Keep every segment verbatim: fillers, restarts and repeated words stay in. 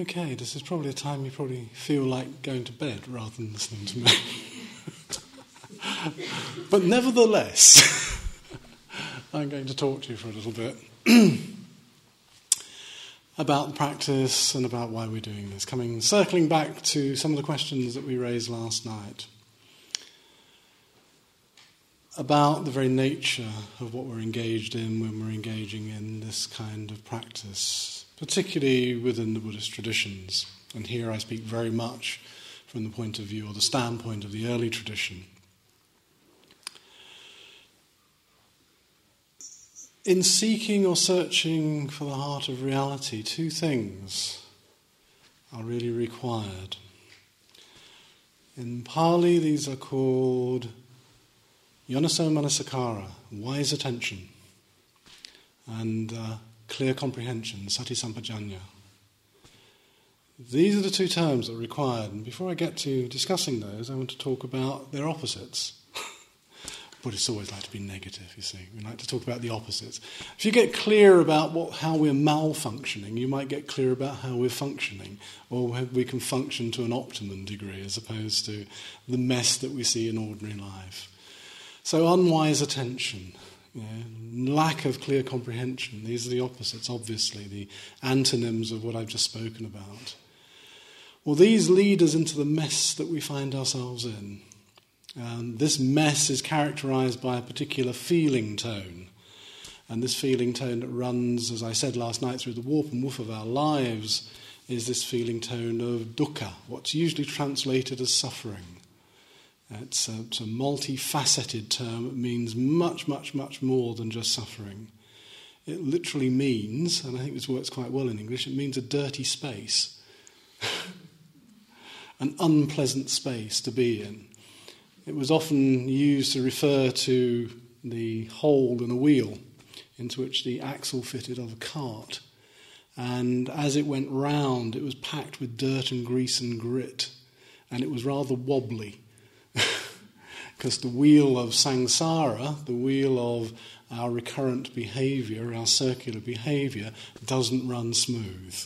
okay, this is probably a time you probably feel like going to bed rather than listening to me. But nevertheless, I'm going to talk to you for a little bit about the practice and about why we're doing this, coming, circling back to some of the questions that we raised last night about the very nature of what we're engaged in when we're engaging in this kind of practice, particularly within the Buddhist traditions. And here I speak very much from the point of view or the standpoint of the early tradition. In seeking or searching for the heart of reality, two things are really required. In Pali, these are called Yoniso manasikāra, wise attention, and uh, clear comprehension, Sati sampajañña. These are the two terms that are required. And before I get to discussing those, I want to talk about their opposites. Buddhists always like to be negative, you see. We like to talk about the opposites. If you get clear about what, how we're malfunctioning, you might get clear about how we're functioning, or we can function to an optimum degree as opposed to the mess that we see in ordinary life. So unwise attention, you know, lack of clear comprehension, these are the opposites, obviously, the antonyms of what I've just spoken about. Well, these lead us into the mess that we find ourselves in. Um, this mess is characterised by a particular feeling tone. And this feeling tone that runs, as I said last night, through the warp and woof of our lives is this feeling tone of dukkha, what's usually translated as suffering. It's a, it's a multifaceted term. It means much, much, much more than just suffering. It literally means, and I think this works quite well in English, it means a dirty space. An unpleasant space to be in. It was often used to refer to the hole in a wheel into which the axle fitted of a cart. And as it went round, it was packed with dirt and grease and grit. And it was rather wobbly. Because the wheel of samsara, the wheel of our recurrent behaviour, our circular behaviour, doesn't run smooth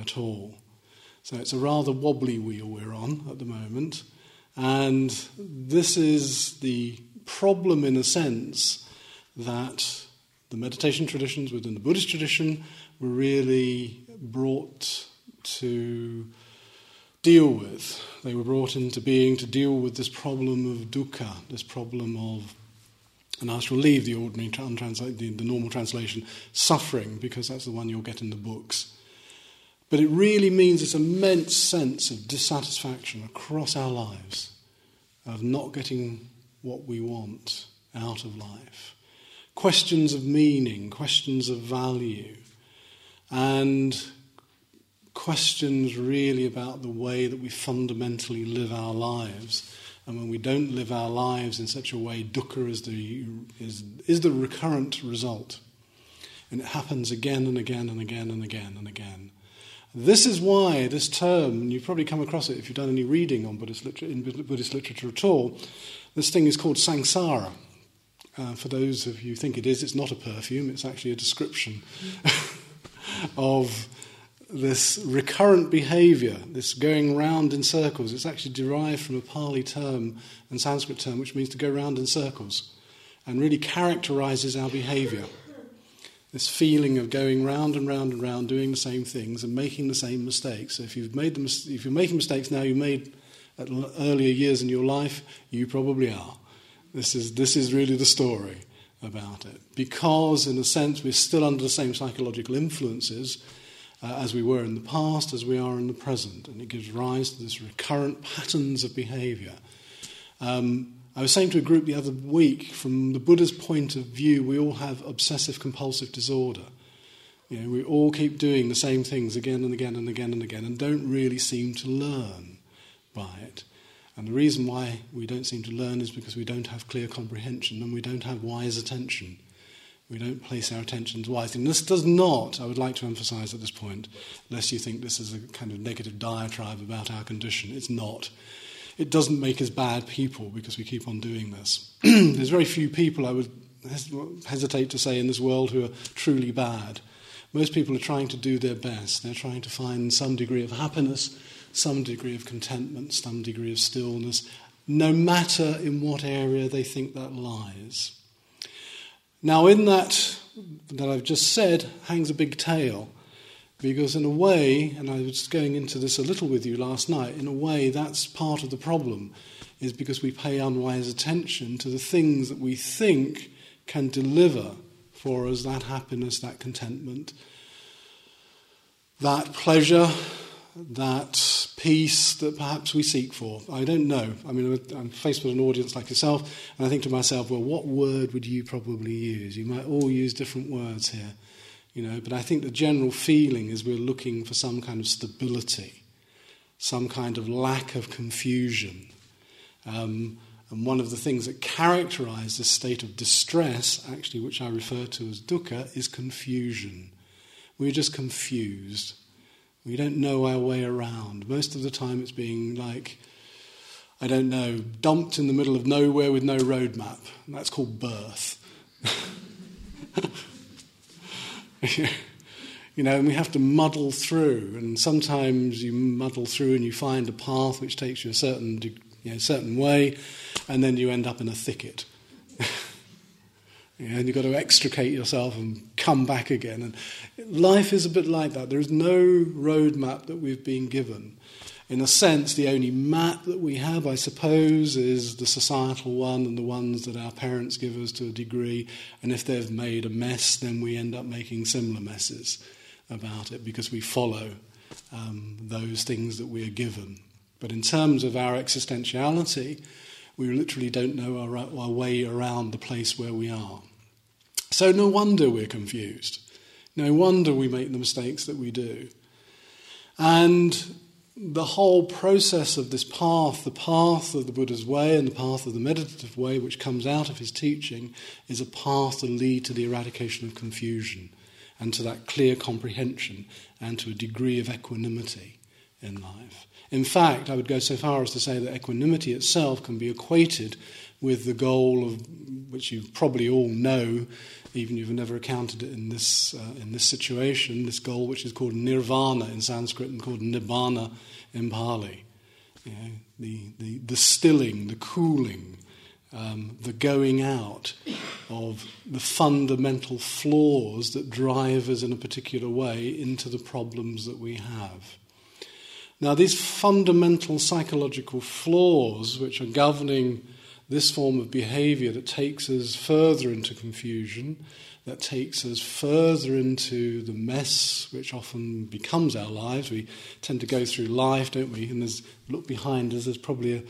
at all. So it's a rather wobbly wheel we're on at the moment. And this is the problem, in a sense, that the meditation traditions within the Buddhist tradition were really brought to deal with. They were brought into being to deal with this problem of dukkha, this problem of, and I shall leave the ordinary, the, the normal translation, suffering, because that's the one you'll get in the books. But it really means this immense sense of dissatisfaction across our lives, of not getting what we want out of life. Questions of meaning, questions of value, and questions really about the way that we fundamentally live our lives. And when we don't live our lives in such a way, dukkha is the, is, is the recurrent result. And it happens again and again and again and again and again. This is why this term, and you've probably come across it if you've done any reading on Buddhist literature, in Buddhist literature at all, this thing is called samsara. Uh, for those of you who think it is, it's not a perfume, it's actually a description of this recurrent behaviour, this going round in circles. It's actually derived from a Pali term and Sanskrit term, which means to go round in circles, and really characterises our behaviour. This feeling of going round and round and round, doing the same things and making the same mistakes. So if you've made the mis- if you're making mistakes now you made at l- earlier years in your life, you probably are. This is this is really the story about it. Because in a sense we're still under the same psychological influences uh, as we were in the past, as we are in the present, and it gives rise to this recurrent patterns of behaviour. Um, I was saying to a group the other week, from the Buddha's point of view, we all have obsessive-compulsive disorder. You know, we all keep doing the same things again and again and again and again and don't really seem to learn by it. And the reason why we don't seem to learn is because we don't have clear comprehension and we don't have wise attention. We don't place our attentions wisely. And this does not, I would like to emphasise at this point, lest you think this is a kind of negative diatribe about our condition. It's not. It doesn't make us bad people because we keep on doing this. There's very few people I would hes- hesitate to say in this world who are truly bad. Most people are trying to do their best. They're trying to find some degree of happiness, some degree of contentment, some degree of stillness, no matter in what area they think that lies. Now, in that that I've just said hangs a big tale, because in a way, and I was going into this a little with you last night, in a way that's part of the problem, is because we pay unwise attention to the things that we think can deliver for us that happiness, that contentment, that pleasure, that peace that perhaps we seek for. I don't know. I mean, I'm faced with an audience like yourself, and I think to myself, well, what word would you probably use? You might all use different words here, you know, but I think the general feeling is we're looking for some kind of stability, some kind of lack of confusion. Um, and one of the things that characterises this state of distress, actually, which I refer to as dukkha, is confusion. We're just confused. We don't know our way around. Most of the time it's being like, I don't know, dumped in the middle of nowhere with no roadmap. And that's called birth. You know, and we have to muddle through. And sometimes you muddle through and you find a path which takes you a certain, you know, certain way, and then you end up in a thicket. And you've got to extricate yourself and come back again. And life is a bit like that. There is no roadmap that we've been given. In a sense, the only map that we have, I suppose, is the societal one and the ones that our parents give us to a degree. And if they've made a mess, then we end up making similar messes about it because we follow um, those things that we are given. But in terms of our existentiality, we literally don't know our, our way around the place where we are. So no wonder we're confused. No wonder we make the mistakes that we do. And the whole process of this path, the path of the Buddha's way and the path of the meditative way, which comes out of his teaching, is a path to lead to the eradication of confusion and to that clear comprehension and to a degree of equanimity in life. In fact, I would go so far as to say that equanimity itself can be equated with the goal of, which you probably all know, even if you've never encountered it in this uh, in this situation, this goal which is called Nirvana in Sanskrit and called Nibbana in Pali. You know, the, the, the stilling, the cooling, um, the going out of the fundamental flaws that drive us in a particular way into the problems that we have. Now, these fundamental psychological flaws which are governing this form of behaviour that takes us further into confusion, that takes us further into the mess which often becomes our lives. We tend to go through life, don't we? And there's, look behind us, there's probably a,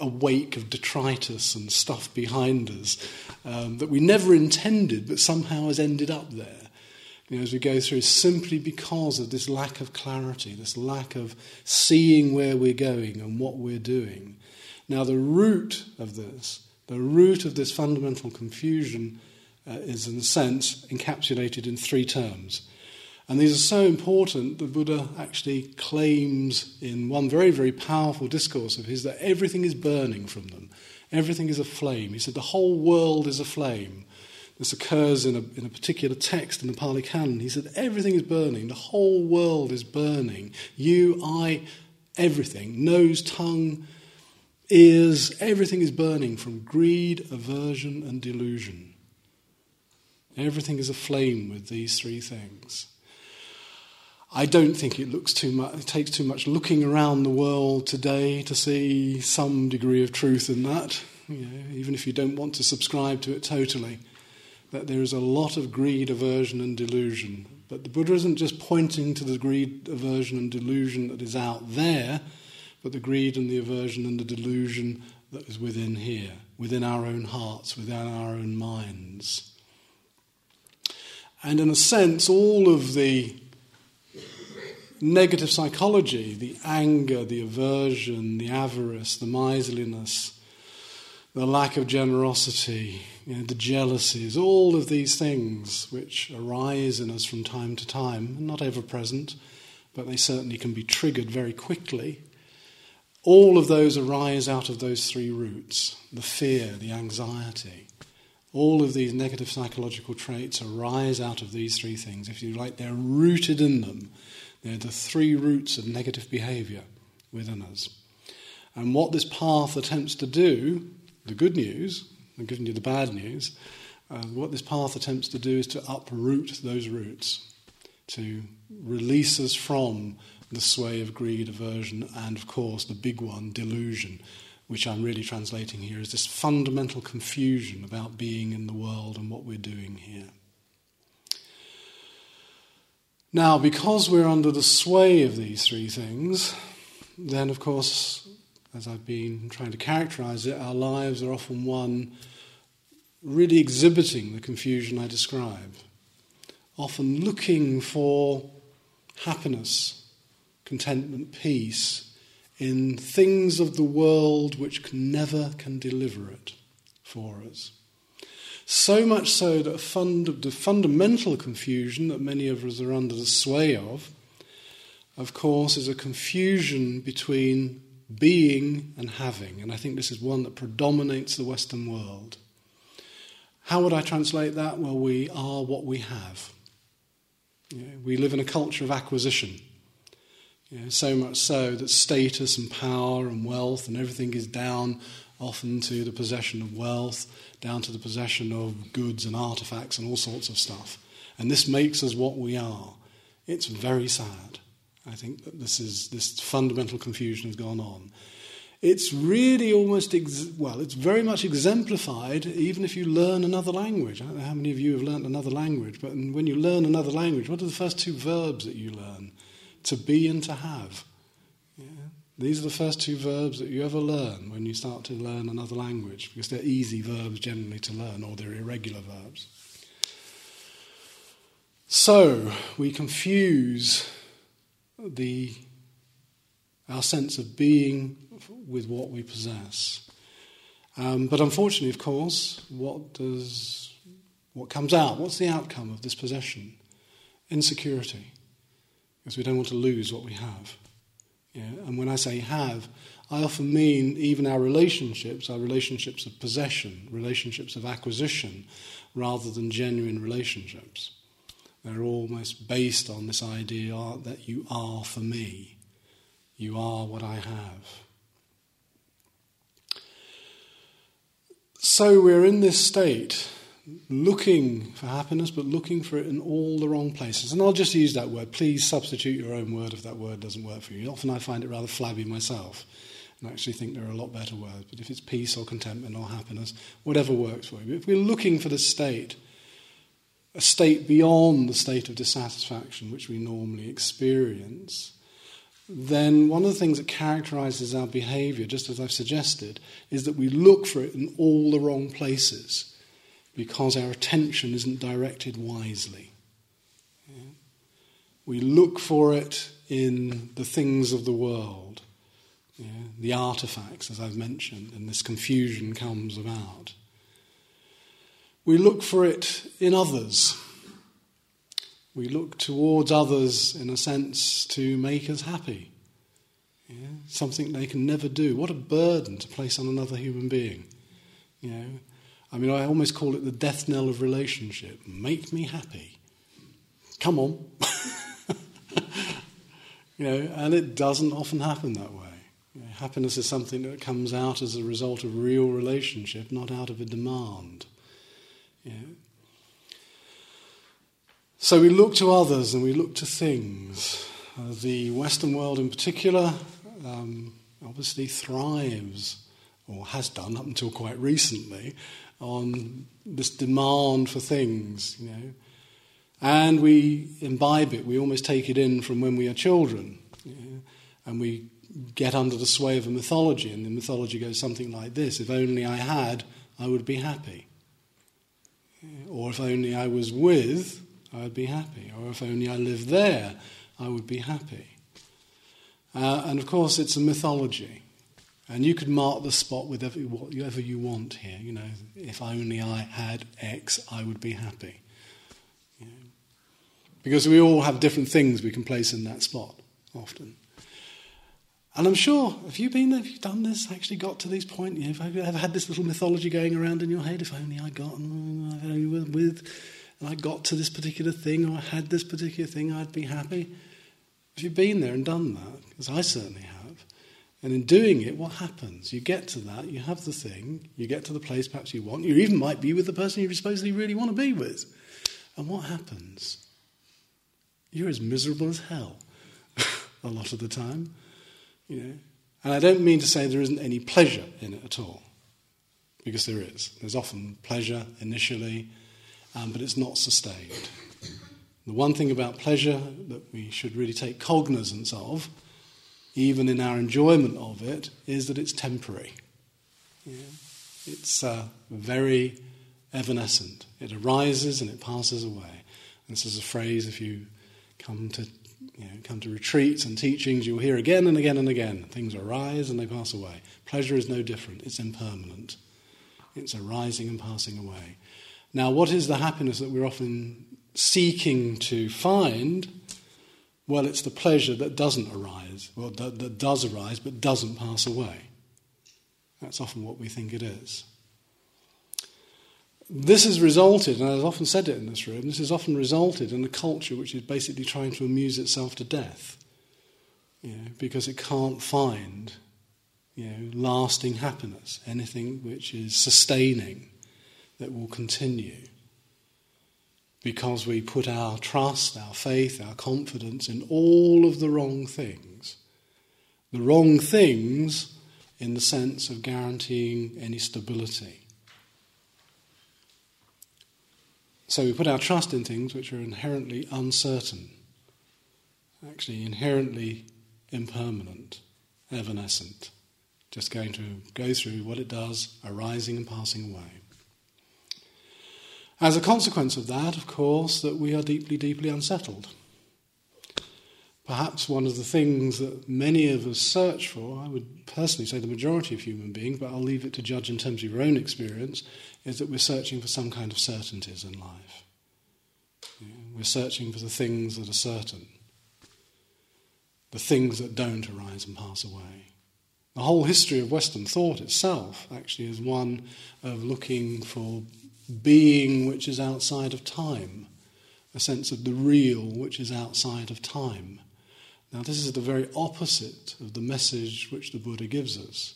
a wake of detritus and stuff behind us um, that we never intended but somehow has ended up there. You know, as we go through, simply because of this lack of clarity, this lack of seeing where we're going and what we're doing. Now, the root of this, the root of this fundamental confusion uh, is, in a sense, encapsulated in three terms. And these are so important, the Buddha actually claims in one very, very powerful discourse of his that everything is burning from them. Everything is aflame. He said the whole world is aflame. This occurs in a, in a particular text in the Pali Canon. He said, everything is burning. The whole world is burning. You, I, everything. Nose, tongue, ears, everything is burning from greed, aversion and delusion. Everything is aflame with these three things. I don't think it looks too much. It takes too much looking around the world today to see some degree of truth in that, you know, even if you don't want to subscribe to it totally. That there is a lot of greed, aversion and delusion. But the Buddha isn't just pointing to the greed, aversion and delusion that is out there, but the greed and the aversion and the delusion that is within here, within our own hearts, within our own minds. And in a sense, all of the negative psychology, the anger, the aversion, the avarice, the miserliness, the lack of generosity, you know, the jealousies, all of these things which arise in us from time to time, not ever present, but they certainly can be triggered very quickly. All of those arise out of those three roots, the fear, the anxiety, All of these negative psychological traits arise out of these three things. If you like, they're rooted in them. They're the three roots of negative behaviour within us. And what this path attempts to do, the good news, I'm giving you the bad news, uh, what this path attempts to do is to uproot those roots, to release us from the sway of greed, aversion, and of course the big one, delusion, which I'm really translating here is this fundamental confusion about being in the world and what we're doing here. Now, because we're under the sway of these three things, then of course, as I've been trying to characterise it, our lives are often one really exhibiting the confusion I describe, often looking for happiness, contentment, peace, in things of the world which can never can deliver it for us. So much so that a fund, the fundamental confusion that many of us are under the sway of, of course, is a confusion between being and having. And I think this is one that predominates the Western world. How would I translate that? Well, we are what we have. You know, we live in a culture of acquisition. You know, so much so that status and power and wealth and everything is down often to the possession of wealth, down to the possession of goods and artefacts and all sorts of stuff. And this makes us what we are. It's very sad. I think that this is this fundamental confusion has gone on. It's really almost, ex- well, it's very much exemplified even if you learn another language. I don't know how many of you have learned another language, but when you learn another language, what are the first two verbs that you learn? To be and to have. Yeah. These are the first two verbs that you ever learn when you start to learn another language, because they're easy verbs generally to learn, or they're irregular verbs. So, we confuse the our sense of being with what we possess. Um, but unfortunately, of course, what does what comes out? What's the outcome of this possession? Insecurity. Because we don't want to lose what we have. Yeah? And when I say have, I often mean even our relationships, our relationships of possession, relationships of acquisition, rather than genuine relationships. They're almost based on this idea that you are for me. You are what I have. So we're in this state, looking for happiness, but looking for it in all the wrong places. And I'll just use that word. Please substitute your own word if that word doesn't work for you. Often I find it rather flabby myself, and actually think there are a lot better words. But if it's peace or contentment or happiness, whatever works for you. But if we're looking for the state, a state beyond the state of dissatisfaction which we normally experience, then one of the things that characterises our behaviour, just as I've suggested, is that we look for it in all the wrong places, because our attention isn't directed wisely. Yeah. We look for it in the things of the world, yeah, the artefacts, as I've mentioned, and this confusion comes about. We look for it in others. We look towards others, in a sense, to make us happy. Yeah. Something they can never do. What a burden to place on another human being. You know, I mean, I almost call it the death knell of relationship. Make me happy. Come on. You know, and it doesn't often happen that way. You know, happiness is something that comes out as a result of real relationship, not out of a demand. You know. So we look to others and we look to things. Uh, the Western world in particular um, obviously thrives, or has done up until quite recently, on this demand for things, you know. And we imbibe it, we almost take it in from when we are children, you know, and we get under the sway of a mythology, and the mythology goes something like this: if only I had, I would be happy. Or if only I was with, I would be happy. Or if only I lived there, I would be happy. Uh, and of course it's a mythology. And you could mark the spot with whatever you want here. You know, if only I had X, I would be happy. You know, because we all have different things we can place in that spot often. And I'm sure, have you been there, have you done this, actually got to this point? You know, have you ever had this little mythology going around in your head? If only I got with, and I got to this particular thing, or I had this particular thing, I'd be happy. Have you been there and done that? Because I certainly have. And in doing it, what happens? You get to that, you have the thing, you get to the place perhaps you want, you even might be with the person you supposedly really want to be with. And what happens? You're as miserable as hell a lot of the time. You know, and I don't mean to say there isn't any pleasure in it at all, because there is. There's often pleasure initially, um, but it's not sustained. The one thing about pleasure that we should really take cognizance of, even in our enjoyment of it, is that it's temporary. Yeah. It's uh, very evanescent. It arises and it passes away. And this is a phrase, if you come to You know, come to retreats and teachings, you'll hear again and again and again. Things arise and they pass away. Pleasure is no different. It's impermanent. It's arising and passing away. Now, what is the happiness that we're often seeking to find? Well, it's the pleasure that doesn't arise, well, that, that does arise but doesn't pass away. That's often what we think it is. This has resulted, and I've often said it in this room, this has often resulted in a culture which is basically trying to amuse itself to death, you know, because it can't find, you know, lasting happiness, anything which is sustaining, that will continue. Because we put our trust, our faith, our confidence in all of the wrong things. The wrong things in the sense of guaranteeing any stability. So we put our trust in things which are inherently uncertain, actually inherently impermanent, evanescent, just going to go through what it does, arising and passing away. As a consequence of that, of course, that we are deeply, deeply unsettled. Perhaps one of the things that many of us search for, I would personally say the majority of human beings, but I'll leave it to judge in terms of your own experience, is that we're searching for some kind of certainties in life. We're searching for the things that are certain, the things that don't arise and pass away. The whole history of Western thought itself actually is one of looking for being which is outside of time, a sense of the real which is outside of time. Now, this is the very opposite of the message which the Buddha gives us.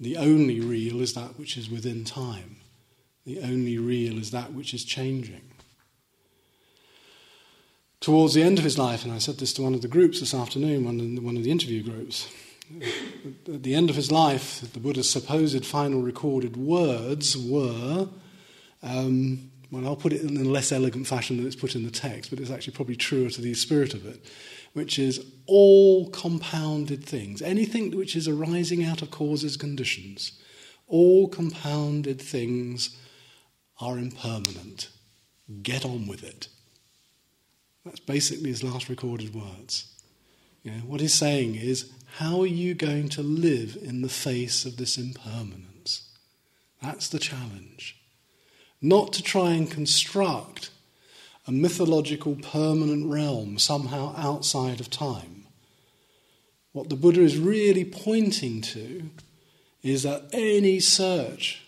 The only real is that which is within time. The only real is that which is changing. Towards the end of his life, and I said this to one of the groups this afternoon, one of the interview groups, at the end of his life, the Buddha's supposed final recorded words were, um, well, I'll put it in a less elegant fashion than it's put in the text, but it's actually probably truer to the spirit of it, which is all compounded things, anything which is arising out of causes, conditions, all compounded things are impermanent. Get on with it. That's basically his last recorded words. You know, what he's saying is, how are you going to live in the face of this impermanence? That's the challenge. Not to try and construct a mythological permanent realm somehow outside of time. What the Buddha is really pointing to is that any search,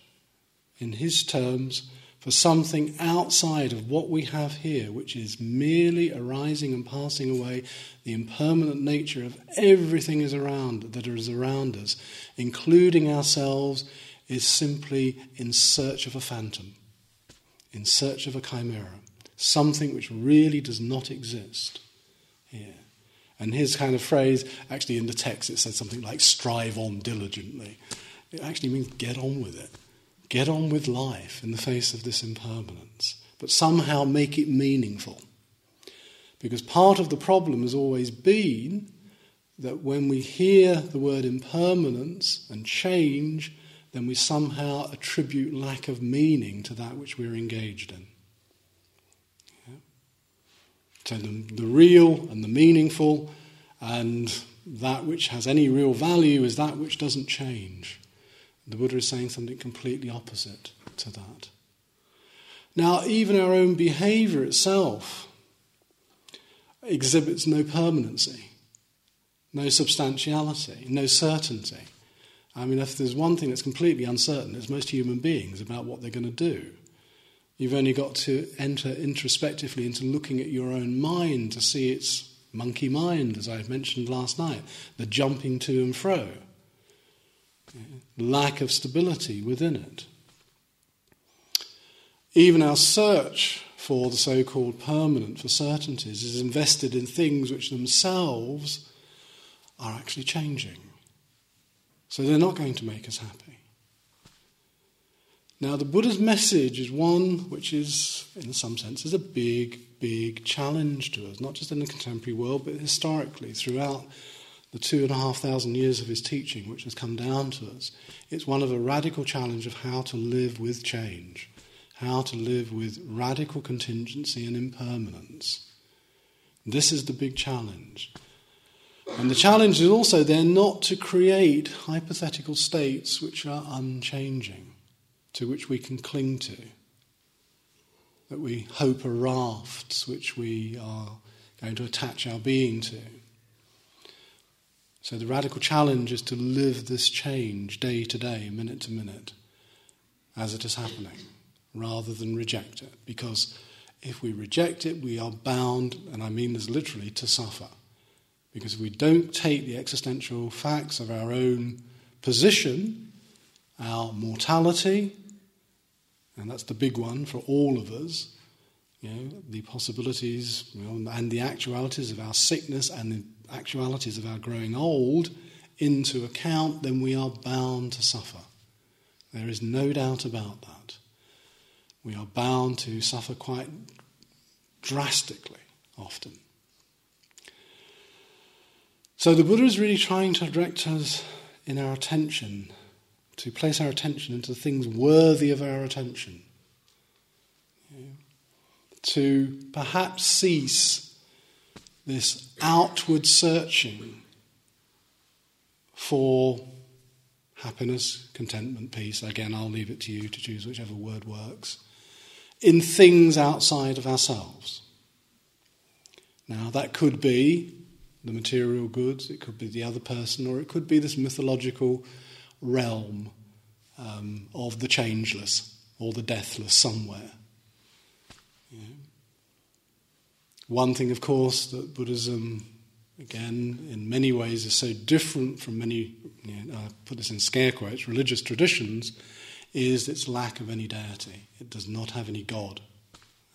in his terms, for something outside of what we have here, which is merely arising and passing away, the impermanent nature of everything is around that is around us, including ourselves, is simply in search of a phantom, in search of a chimera. Something which really does not exist here. And his kind of phrase, actually in the text it says something like strive on diligently. It actually means get on with it. Get on with life in the face of this impermanence. But somehow make it meaningful. Because part of the problem has always been that when we hear the word impermanence and change, then we somehow attribute lack of meaning to that which we're engaged in. So the, the real and the meaningful and that which has any real value is that which doesn't change. The Buddha is saying something completely opposite to that. Now, even our own behaviour itself exhibits no permanency. no substantiality, no certainty. I mean, if there's one thing that's completely uncertain, it's most human beings about what they're going to do. You've only got to enter introspectively into looking at your own mind to see its monkey mind, as I mentioned last night, the jumping to and fro, lack of stability within it. Even our search for the so-called permanent, for certainties, is invested in things which themselves are actually changing. So they're not going to make us happy. Now, the Buddha's message is one which is, in some sense, is a big, big challenge to us, not just in the contemporary world, but historically, throughout the two and a half thousand years of his teaching, which has come down to us. It's one of a radical challenge of how to live with change, how to live with radical contingency and impermanence. This is the big challenge. And the challenge is also then not to create hypothetical states which are unchanging, to which we can cling to, that we hope are rafts which we are going to attach our being to. So the radical challenge is to live this change day to day, minute to minute, as it is happening, rather than reject it. Because if we reject it, we are bound, and I mean this literally, to suffer. Because if we don't take the existential facts of our own position, our mortality, and that's the big one for all of us, you know, the possibilities, you know, and the actualities of our sickness and the actualities of our growing old into account, then we are bound to suffer. There is no doubt about that. We are bound to suffer quite drastically often. So the Buddha is really trying to direct us in our attention, to place our attention into things worthy of our attention. You know, to perhaps cease this outward searching for happiness, contentment, peace. Again, I'll leave it to you to choose whichever word works. In things outside of ourselves. Now, that could be the material goods, it could be the other person, or it could be this mythological realm um, of the changeless or the deathless somewhere. You know. One thing, of course, that Buddhism, again, in many ways is so different from many, you know, I put this in scare quotes, religious traditions, is its lack of any deity. It does not have any God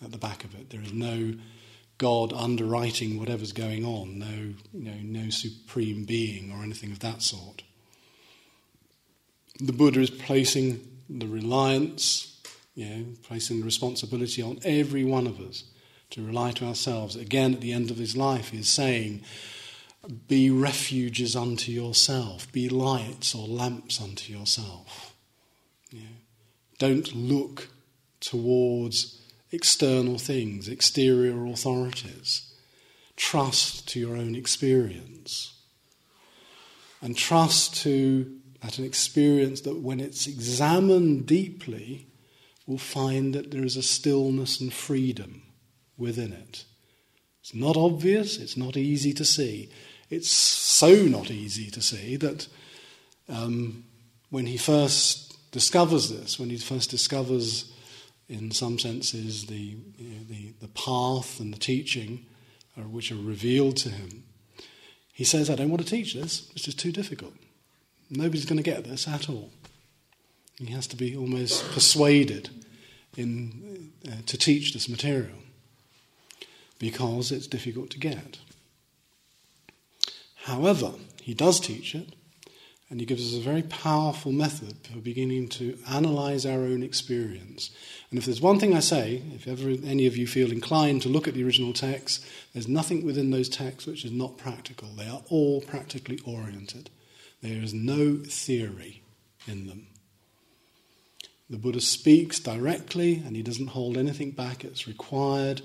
at the back of it. There is no God underwriting whatever's going on, no, you know, no supreme being or anything of that sort. The Buddha is placing the reliance, you know, placing the responsibility on every one of us to rely to ourselves. Again, at the end of his life, he is saying, be refuges unto yourself, be lights or lamps unto yourself. You know, don't look towards external things, exterior authorities. Trust to your own experience. And trust to at an experience that when it's examined deeply, will find that there is a stillness and freedom within it. It's not obvious, it's not easy to see. It's so not easy to see that um, when he first discovers this, when he first discovers in some senses the, you know, the, the path and the teaching uh, which are revealed to him, he says, I don't want to teach this, this is too difficult. Nobody's going to get this at all. He has to be almost persuaded in uh, to teach this material because it's difficult to get. However, he does teach it, and he gives us a very powerful method for beginning to analyse our own experience. And if there's one thing I say, if ever any of you feel inclined to look at the original texts, there's nothing within those texts which is not practical. They are all practically oriented. There is no theory in them. The Buddha speaks directly, and he doesn't hold anything back. It's required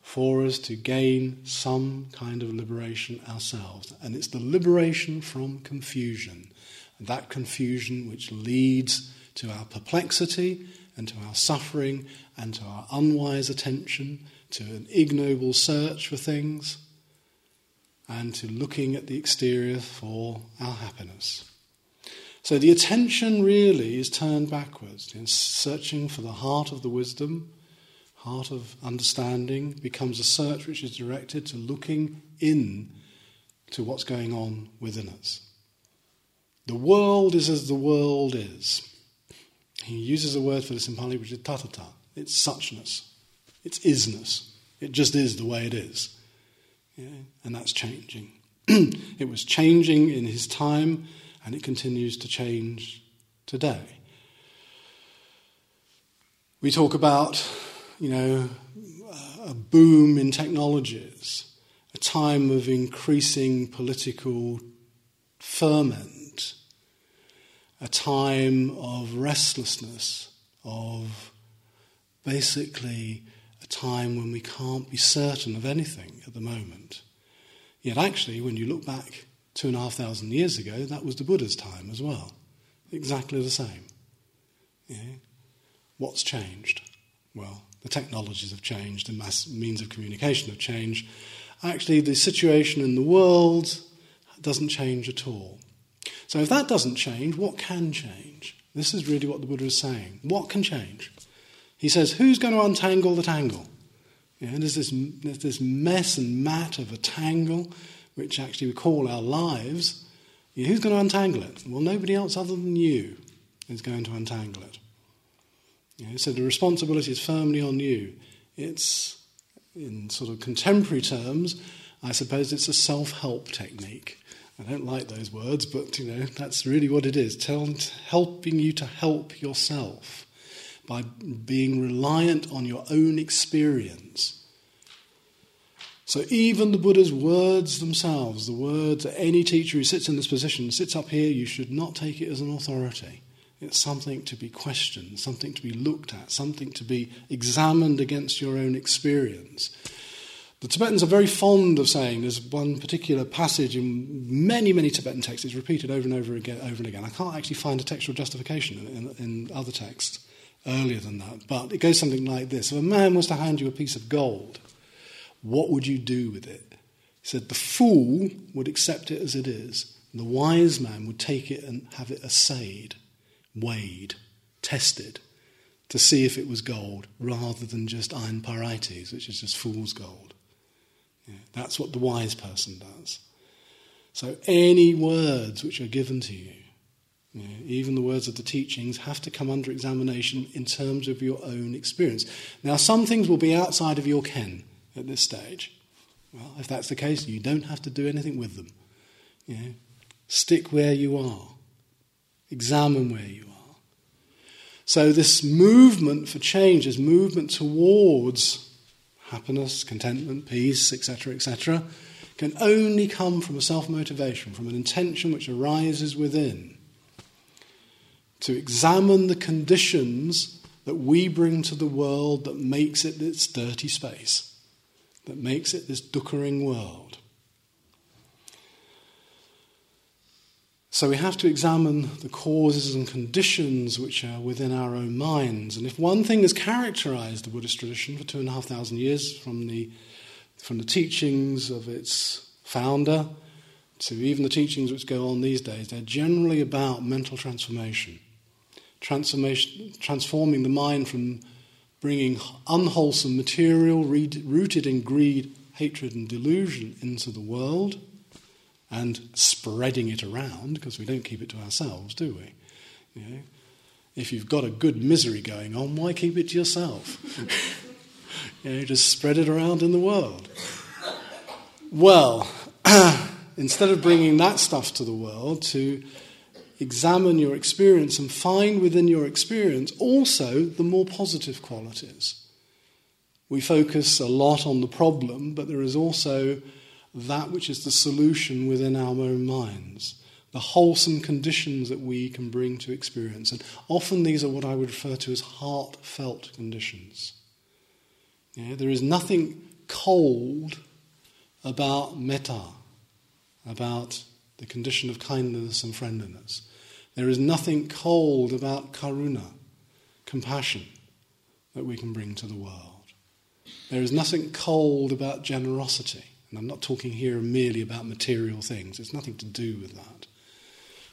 for us to gain some kind of liberation ourselves. And it's the liberation from confusion, that confusion which leads to our perplexity and to our suffering and to our unwise attention, to an ignoble search for things. and to looking at the exterior for our happiness. So the attention really is turned backwards, in searching for the heart of the wisdom, heart of understanding, becomes a search which is directed to looking in to what's going on within us. The world is as the world is. He uses a word for this in Pali, which is tathatā. It's suchness. It's isness. It just is the way it is. Yeah? And that's changing. It was changing in his time, and it continues to change today. We talk about, you know, a boom in technologies, a time of increasing political ferment, a time of restlessness, of basically a time when we can't be certain of anything at the moment. Yet actually, when you look back two and a half thousand years ago, that was the Buddha's time as well. Exactly the same. Yeah. What's changed? Well, the technologies have changed, the mass means of communication have changed. Actually, the situation in the world doesn't change at all. So if that doesn't change, what can change? This is really what the Buddha is saying. What can change? He says, who's going to untangle the tangle? Yeah, and there's this, there's this mess and mat of a tangle, which actually we call our lives. Yeah, who's going to untangle it? Well, nobody else other than you is going to untangle it. Yeah, so the responsibility is firmly on you. It's, in sort of contemporary terms, I suppose it's a self-help technique. I don't like those words, but, you know, that's really what it is. Tell, helping you to help yourself by being reliant on your own experience. So even the Buddha's words themselves, the words that any teacher who sits in this position, sits up here, you should not take it as an authority. It's something to be questioned, something to be looked at, something to be examined against your own experience. The Tibetans are very fond of saying, there's one particular passage in many, many Tibetan texts, it's repeated over and over again, over and again. I can't actually find a textual justification in, in, in other texts earlier than that, but it goes something like this. If a man was to hand you a piece of gold, what would you do with it? He said, the fool would accept it as it is, and the wise man would take it and have it assayed, weighed, tested, to see if it was gold, rather than just iron parites, which is just fool's gold. Yeah, that's what the wise person does. So any words which are given to you, yeah, even the words of the teachings, have to come under examination in terms of your own experience. Now, some things will be outside of your ken at this stage. Well, if that's the case, you don't have to do anything with them. Yeah. Stick where you are. Examine where you are. So this movement for change, this movement towards happiness, contentment, peace, et cetera, et cetera, can only come from a self-motivation, from an intention which arises within, to examine the conditions that we bring to the world that makes it this dirty space, that makes it this dukkha-ing world. So we have to examine the causes and conditions which are within our own minds. And if one thing has characterised the Buddhist tradition for two and a half thousand years, from the from the teachings of its founder to even the teachings which go on these days, they're generally about mental transformation. Transformation, transforming the mind from bringing unwholesome material rooted in greed, hatred and delusion into the world, and spreading it around, because we don't keep it to ourselves, do we? You know, if you've got a good misery going on, why keep it to yourself? You know, just spread it around in the world. Well, instead of bringing that stuff to the world, to examine your experience and find within your experience also the more positive qualities. We focus a lot on the problem, but there is also that which is the solution within our own minds, the wholesome conditions that we can bring to experience. And often these are what I would refer to as heartfelt conditions. Yeah, there is nothing cold about metta, about the condition of kindness and friendliness. There is nothing cold about karuna, compassion, that we can bring to the world. There is nothing cold about generosity And I'm not talking here merely about material things. It's nothing to do with that.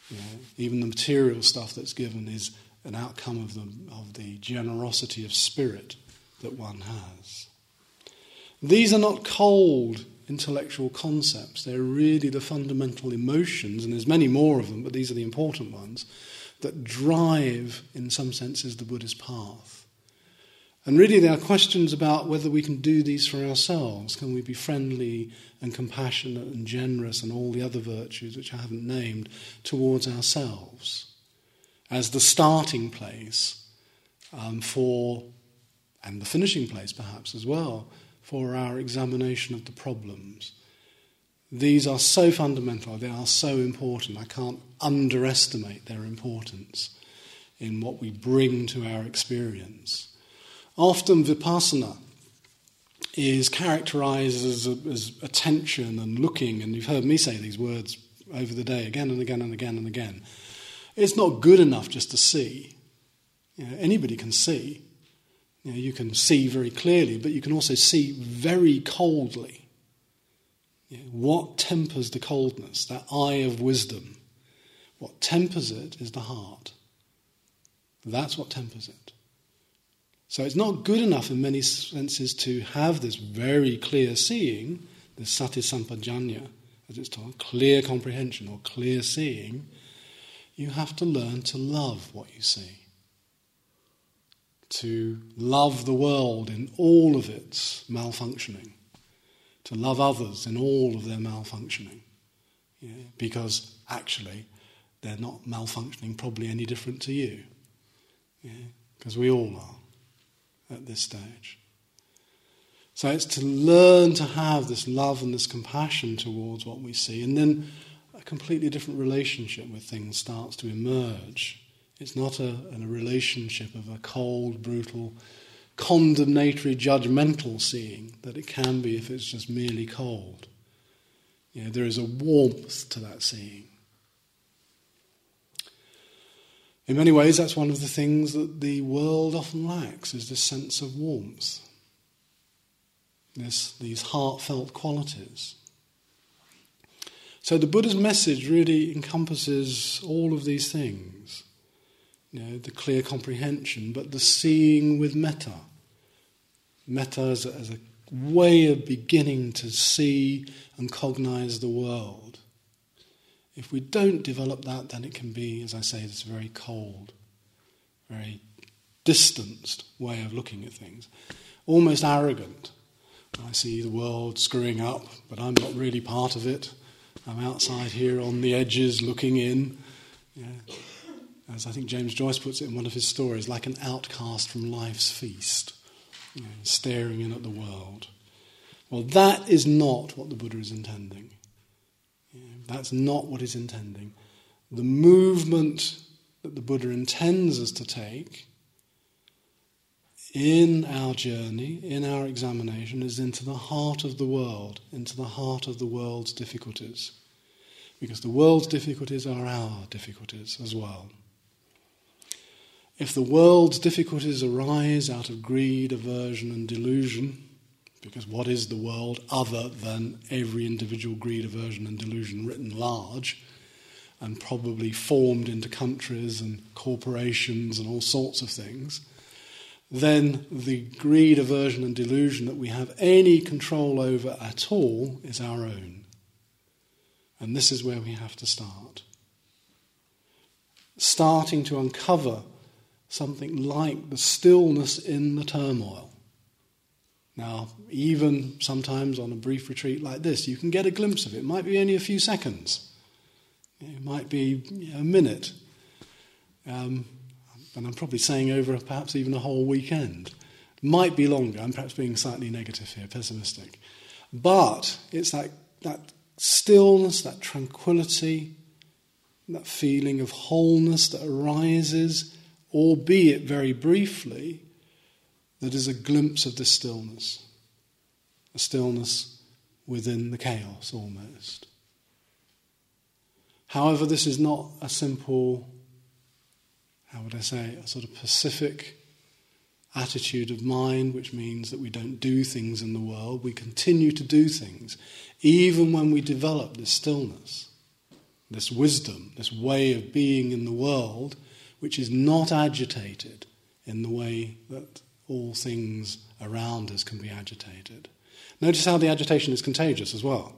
You know, even the material stuff that's given is an outcome of the, of the generosity of spirit that one has. These are not cold intellectual concepts. They're really the fundamental emotions, and there's many more of them, but these are the important ones, that drive, in some senses, the Buddha's path. And really there are questions about whether we can do these for ourselves. Can we be friendly and compassionate and generous and all the other virtues which I haven't named towards ourselves as the starting place um, for, and the finishing place perhaps as well, for our examination of the problems. These are so fundamental, they are so important. I can't underestimate their importance in what we bring to our experience. Often vipassana is characterized as, as attention and looking, and you've heard me say these words over the day again and again and again and again. It's not good enough just to see. You know, anybody can see. You know, you can see very clearly, but you can also see very coldly. You know, what tempers the coldness, that eye of wisdom? What tempers it is the heart. That's what tempers it. So it's not good enough in many senses to have this very clear seeing, this sati sampajañña, as it's called, clear comprehension or clear seeing. You have to learn to love what you see. To love the world in all of its malfunctioning. To love others in all of their malfunctioning. Yeah, because actually they're not malfunctioning probably any different to you. Yeah, because we all are. At this stage. So it's to learn to have this love and this compassion towards what we see, and then a completely different relationship with things starts to emerge. It's not a, a relationship of a cold, brutal, condemnatory, judgmental seeing that it can be if it's just merely cold. You know, there is a warmth to that seeing. In many ways, that's one of the things that the world often lacks, is this sense of warmth, this, these heartfelt qualities. So the Buddha's message really encompasses all of these things. You know, the clear comprehension, but the seeing with metta. Metta as a, as a way of beginning to see and cognize the world. If we don't develop that, then it can be, as I say, this very cold, very distanced way of looking at things. Almost arrogant. I see the world screwing up, but I'm not really part of it. I'm outside here on the edges looking in. Yeah. As I think James Joyce puts it in one of his stories, like an outcast from life's feast, you know, staring in at the world. Well, that is not what the Buddha is intending. That's not what he's intending. The movement that the Buddha intends us to take in our journey, in our examination, is into the heart of the world, into the heart of the world's difficulties. Because the world's difficulties are our difficulties as well. If the world's difficulties arise out of greed, aversion and delusion, because what is the world other than every individual greed, aversion and delusion written large and probably formed into countries and corporations and all sorts of things, then the greed, aversion and delusion that we have any control over at all is our own. And this is where we have to start. Starting to uncover something like the stillness in the turmoil. Now, even sometimes on a brief retreat like this, you can get a glimpse of it. It might be only a few seconds. It might be a minute. Um, and I'm probably saying over perhaps even a whole weekend. It might be longer. I'm perhaps being slightly negative here, pessimistic. But it's like that stillness, that tranquility, that feeling of wholeness that arises, albeit very briefly, that is a glimpse of this stillness, a stillness within the chaos almost. However, this is not a simple, how would I say, a sort of pacific attitude of mind, which means that we don't do things in the world. We continue to do things, even when we develop this stillness, this wisdom, this way of being in the world, which is not agitated in the way that all things around us can be agitated. Notice how the agitation is contagious as well.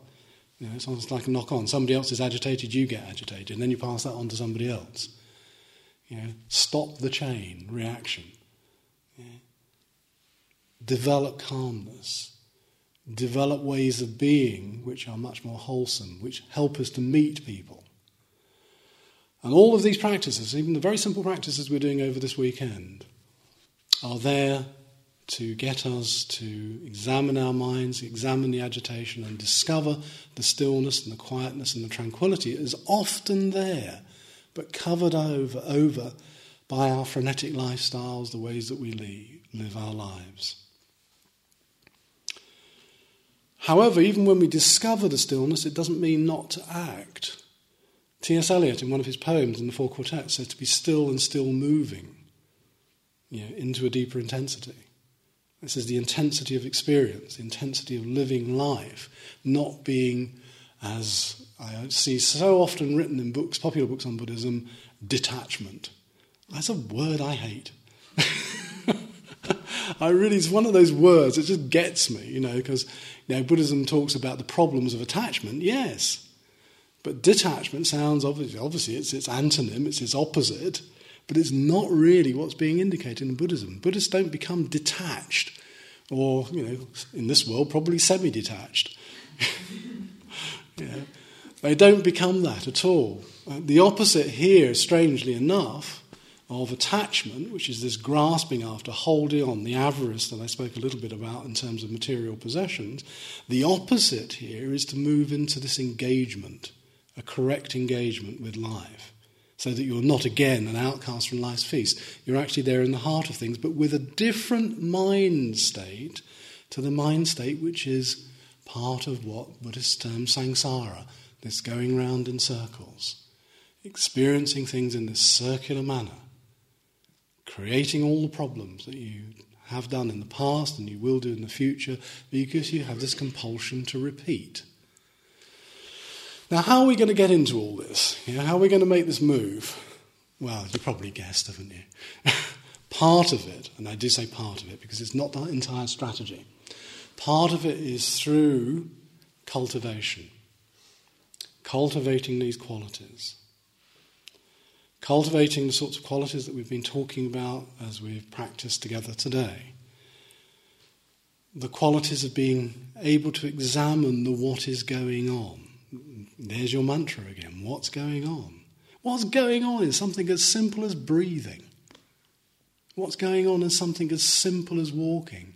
You know, it's almost like a knock-on. Somebody else is agitated, you get agitated, and then you pass that on to somebody else. You know, stop the chain reaction. Yeah. Develop calmness. Develop ways of being which are much more wholesome, which help us to meet people. And all of these practices, even the very simple practices we're doing over this weekend, are there to get us to examine our minds, examine the agitation, and discover the stillness and the quietness and the tranquility is often there, but covered over, over by our frenetic lifestyles, the ways that we live, live our lives. However, even when we discover the stillness, it doesn't mean not to act. T S Eliot, in one of his poems in the Four Quartets, says to be still and still moving, you know, into a deeper intensity. This is the intensity of experience, the intensity of living life, not being, as I see so often written in books, popular books on Buddhism, detachment. That's a word I hate. I really, it's one of those words that just gets me, you know, because you know, Buddhism talks about the problems of attachment, yes. But detachment sounds, obviously, obviously it's its antonym, it's its opposite, but it's not really what's being indicated in Buddhism. Buddhists don't become detached or, you know, in this world, probably semi-detached. Yeah. They don't become that at all. The opposite here, strangely enough, of attachment, which is this grasping after, holding on, the avarice that I spoke a little bit about in terms of material possessions, the opposite here is to move into this engagement, a correct engagement with life, so that you're not again an outcast from life's feast. You're actually there in the heart of things, but with a different mind state to the mind state which is part of what Buddhists term samsara, this going round in circles, experiencing things in this circular manner, creating all the problems that you have done in the past and you will do in the future because you have this compulsion to repeat. Now, how are we going to get into all this? You know, how are we going to make this move? Well, you probably guessed, haven't you? Part of it, and I do say part of it because it's not that entire strategy, part of it is through cultivation, cultivating these qualities, cultivating the sorts of qualities that we've been talking about as we've practiced together today. The qualities of being able to examine the what is going on. There's your mantra again. What's going on? What's going on is something as simple as breathing. What's going on is something as simple as walking.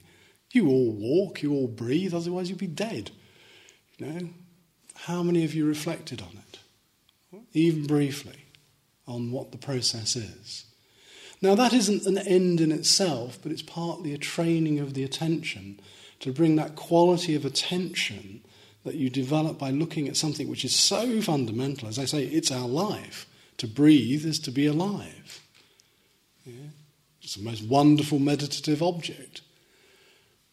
You all walk, you all breathe, otherwise you'd be dead. You know? How many of you reflected on it? Even briefly. On what the process is. Now that isn't an end in itself, but it's partly a training of the attention to bring that quality of attention that you develop by looking at something which is so fundamental. As I say, it's our life. To breathe is to be alive. Yeah? It's the most wonderful meditative object.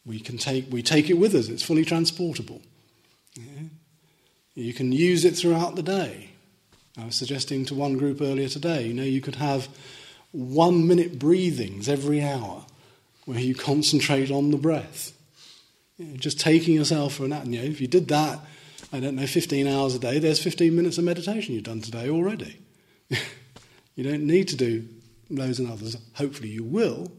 We can take, we take it with us. It's fully transportable. Yeah? You can use it throughout the day. I was suggesting to one group earlier today, you know, you could have one minute breathings every hour where you concentrate on the breath. You know, just taking yourself for an hour. You know, if you did that, I don't know, fifteen hours a day, there's fifteen minutes of meditation you've done today already. You don't need to do those and others. Hopefully you will.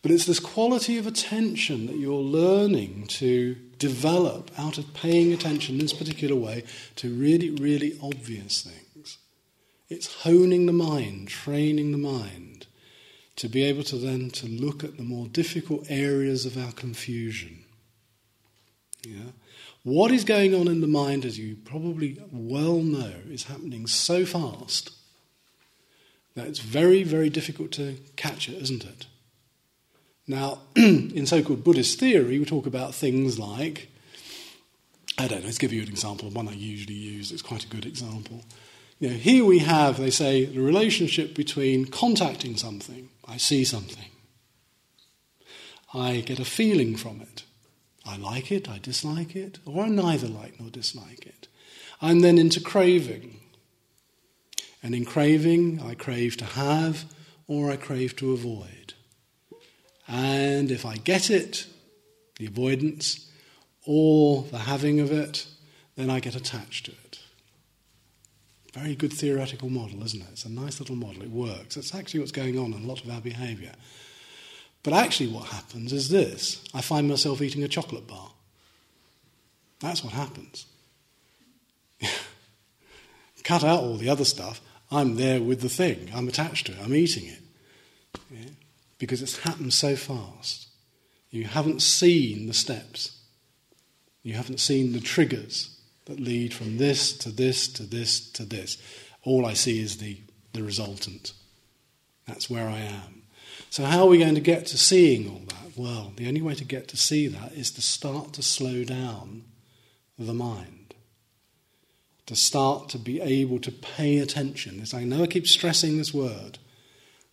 But it's this quality of attention that you're learning to develop out of paying attention in this particular way to really, really obvious things. It's honing the mind, training the mind to be able to then to look at the more difficult areas of our confusion. Yeah? What is going on in the mind, as you probably well know, is happening so fast that it's very, very difficult to catch it, isn't it? Now, in so-called Buddhist theory, we talk about things like, I don't know, let's give you an example, one I usually use, it's quite a good example. You know, here we have, they say, the relationship between contacting something, I see something, I get a feeling from it. I like it, I dislike it, or I neither like nor dislike it. I'm then into craving. And in craving, I crave to have or I crave to avoid. And if I get it, the avoidance, or the having of it, then I get attached to it. Very good theoretical model, isn't it? It's a nice little model, it works. That's actually what's going on in a lot of our behaviour. But actually what happens is this. I find myself eating a chocolate bar. That's what happens. Cut out all the other stuff, I'm there with the thing. I'm attached to it, I'm eating it. Yeah? Because it's happened so fast. You haven't seen the steps. You haven't seen the triggers that lead from this to this to this to this. All I see is the, the resultant. That's where I am. So how are we going to get to seeing all that? Well, the only way to get to see that is to start to slow down the mind. To start to be able to pay attention. I know I keep stressing this word,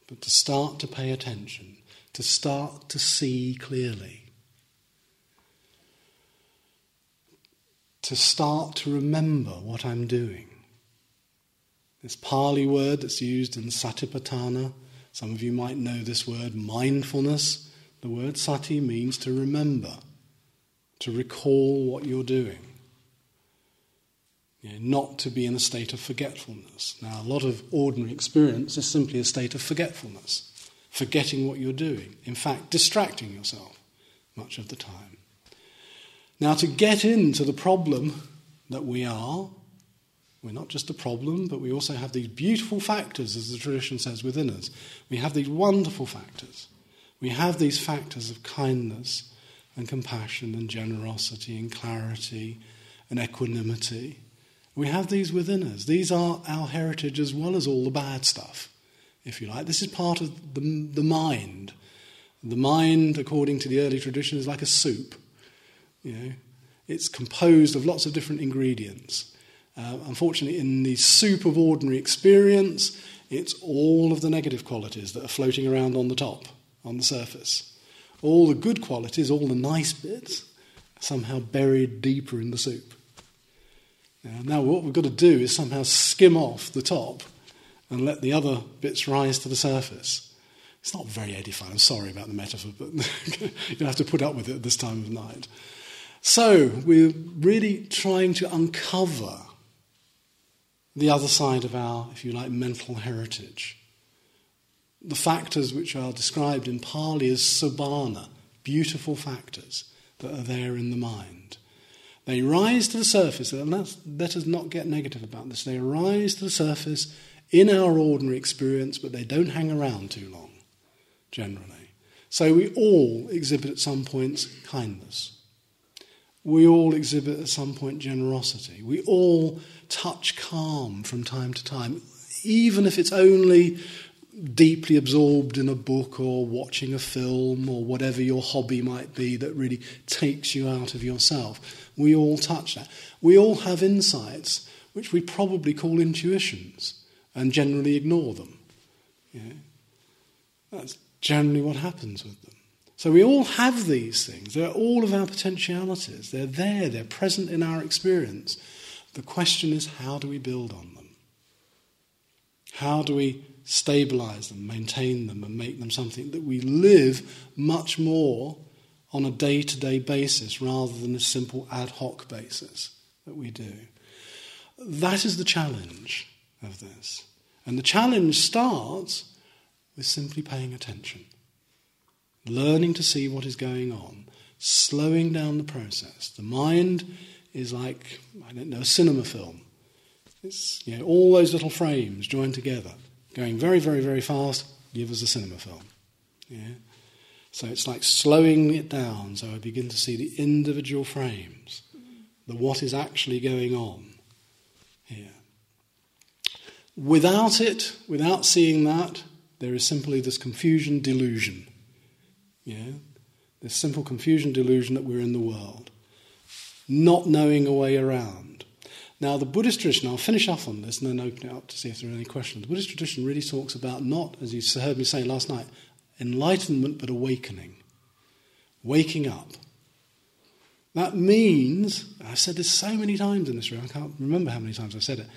but to start to pay attention. To start to see clearly. To start to remember what I'm doing. This Pali word that's used in Satipatthana, some of you might know this word, mindfulness. The word sati means to remember, to recall what you're doing. You know, not to be in a state of forgetfulness. Now, a lot of ordinary experience is simply a state of forgetfulness, forgetting what you're doing. In fact, distracting yourself much of the time. Now, to get into the problem that we are, we're not just a problem, but we also have these beautiful factors, as the tradition says, within us. We have these wonderful factors. We have these factors of kindness and compassion and generosity and clarity and equanimity. We have these within us. These are our heritage as well as all the bad stuff, if you like. This is part of the, the mind. The mind, according to the early tradition, is like a soup. You know, it's composed of lots of different ingredients. Uh, unfortunately, in the soup of ordinary experience, it's all of the negative qualities that are floating around on the top, on the surface. All the good qualities, all the nice bits, are somehow buried deeper in the soup. Now, now what we've got to do is somehow skim off the top and let the other bits rise to the surface. It's not very edifying. I'm sorry about the metaphor, but you'll have to put up with it at this time of night. So we're really trying to uncover the other side of our, if you like, mental heritage. The factors which are described in Pali as sobhana, beautiful factors that are there in the mind. They rise to the surface, and let's, let us not get negative about this, they rise to the surface in our ordinary experience, but they don't hang around too long, generally. So we all exhibit at some points kindness. We all exhibit at some point generosity. We all touch calm from time to time, even if it's only deeply absorbed in a book or watching a film or whatever your hobby might be that really takes you out of yourself. We all touch that. We all have insights which we probably call intuitions and generally ignore them. Yeah. That's generally what happens with them. So we all have these things. They're all of our potentialities. They're there. They're present in our experience. The question is, how do we build on them? How do we stabilise them, maintain them, and make them something that we live much more on a day-to-day basis rather than a simple ad hoc basis that we do? That is the challenge of this. And the challenge starts with simply paying attention. Learning to see what is going on, slowing down the process. The mind is like, I don't know, a cinema film. It's, you know, all those little frames joined together, going very, very, very fast, give us a cinema film. Yeah? So it's like slowing it down, so I begin to see the individual frames, the what is actually going on here. Without it, without seeing that, there is simply this confusion, delusion. Yeah, this simple confusion delusion that we're in the world, not knowing a way around. Now, the Buddhist tradition, I'll finish off on this and then open it up to see if there are any questions. The Buddhist tradition really talks about not, as you heard me say last night, enlightenment but awakening. waking up. That means, I've said this so many times in this room, I can't remember how many times I've said it,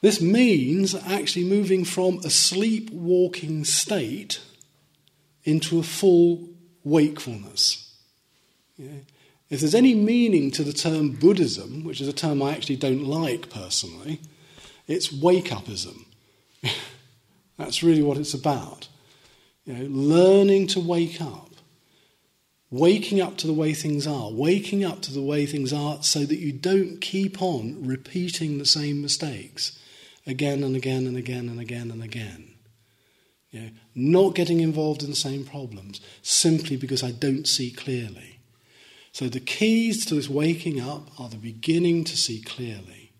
this means actually moving from a sleepwalking state into a full wakefulness. Yeah. If there's any meaning to the term Buddhism, which is a term I actually don't like personally, it's wake-upism. That's really what it's about. You know, learning to wake up. Waking up to the way things are. Waking up to the way things are so that you don't keep on repeating the same mistakes again and again and again and again and again. You know, not getting involved in the same problems simply because I don't see clearly. So the keys to this waking up are the beginning to see clearly,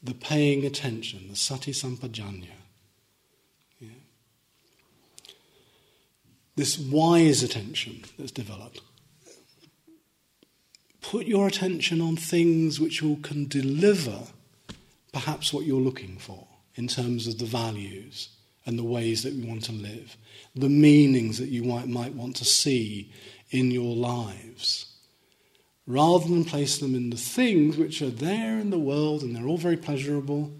the paying attention, the sati sampajañña. Yeah. This wise attention that's developed. Put your attention on things which will can deliver perhaps what you're looking for in terms of the values and the ways that we want to live, the meanings that you might, might want to see in your lives, rather than place them in the things which are there in the world, and they're all very pleasurable,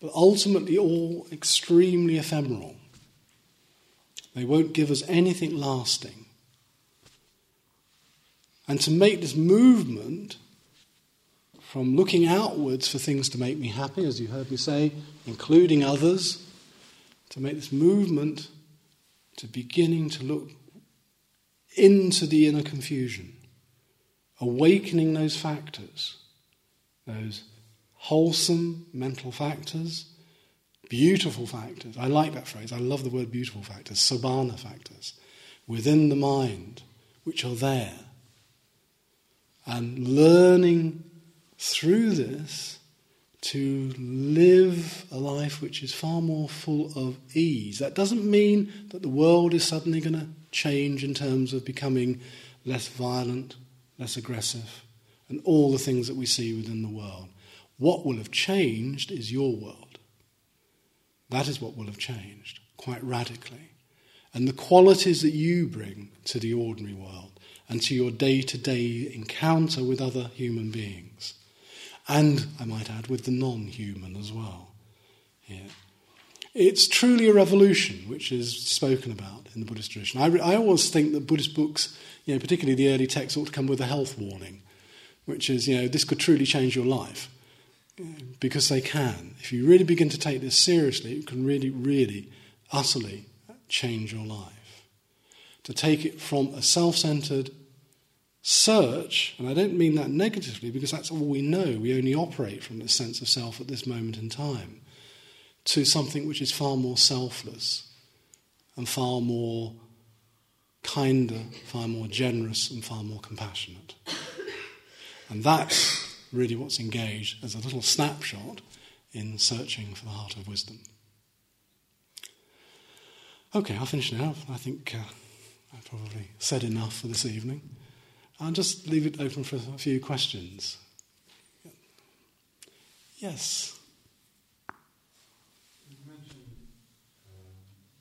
but ultimately all extremely ephemeral. They won't give us anything lasting. And to make this movement from looking outwards for things to make me happy, as you heard me say, including others, to make this movement to beginning to look into the inner confusion, awakening those factors, those wholesome mental factors, beautiful factors. I like that phrase. I love the word beautiful factors, sobhana factors, within the mind, which are there. And learning through this to live a life which is far more full of ease. That doesn't mean that the world is suddenly going to change in terms of becoming less violent, less aggressive, and all the things that we see within the world. What will have changed is your world. That is what will have changed, quite radically. And the qualities that you bring to the ordinary world and to your day-to-day encounter with other human beings. And, I might add, with the non-human as well. Yeah. It's truly a revolution, which is spoken about in the Buddhist tradition. I, re- I always think that Buddhist books, you know, particularly the early texts, ought to come with a health warning, which is, you know, this could truly change your life, because they can. If you really begin to take this seriously, it can really, really, utterly change your life. To take it from a self-centred search, and I don't mean that negatively, because that's all we know. We only operate from this sense of self at this moment in time, to something which is far more selfless and far more kinder, far more generous and far more compassionate. And that's really what's engaged as a little snapshot in searching for the heart of wisdom. Okay, I'll finish now. I think uh, I've probably said enough for this evening. I'll just leave it open for a few questions. Yes?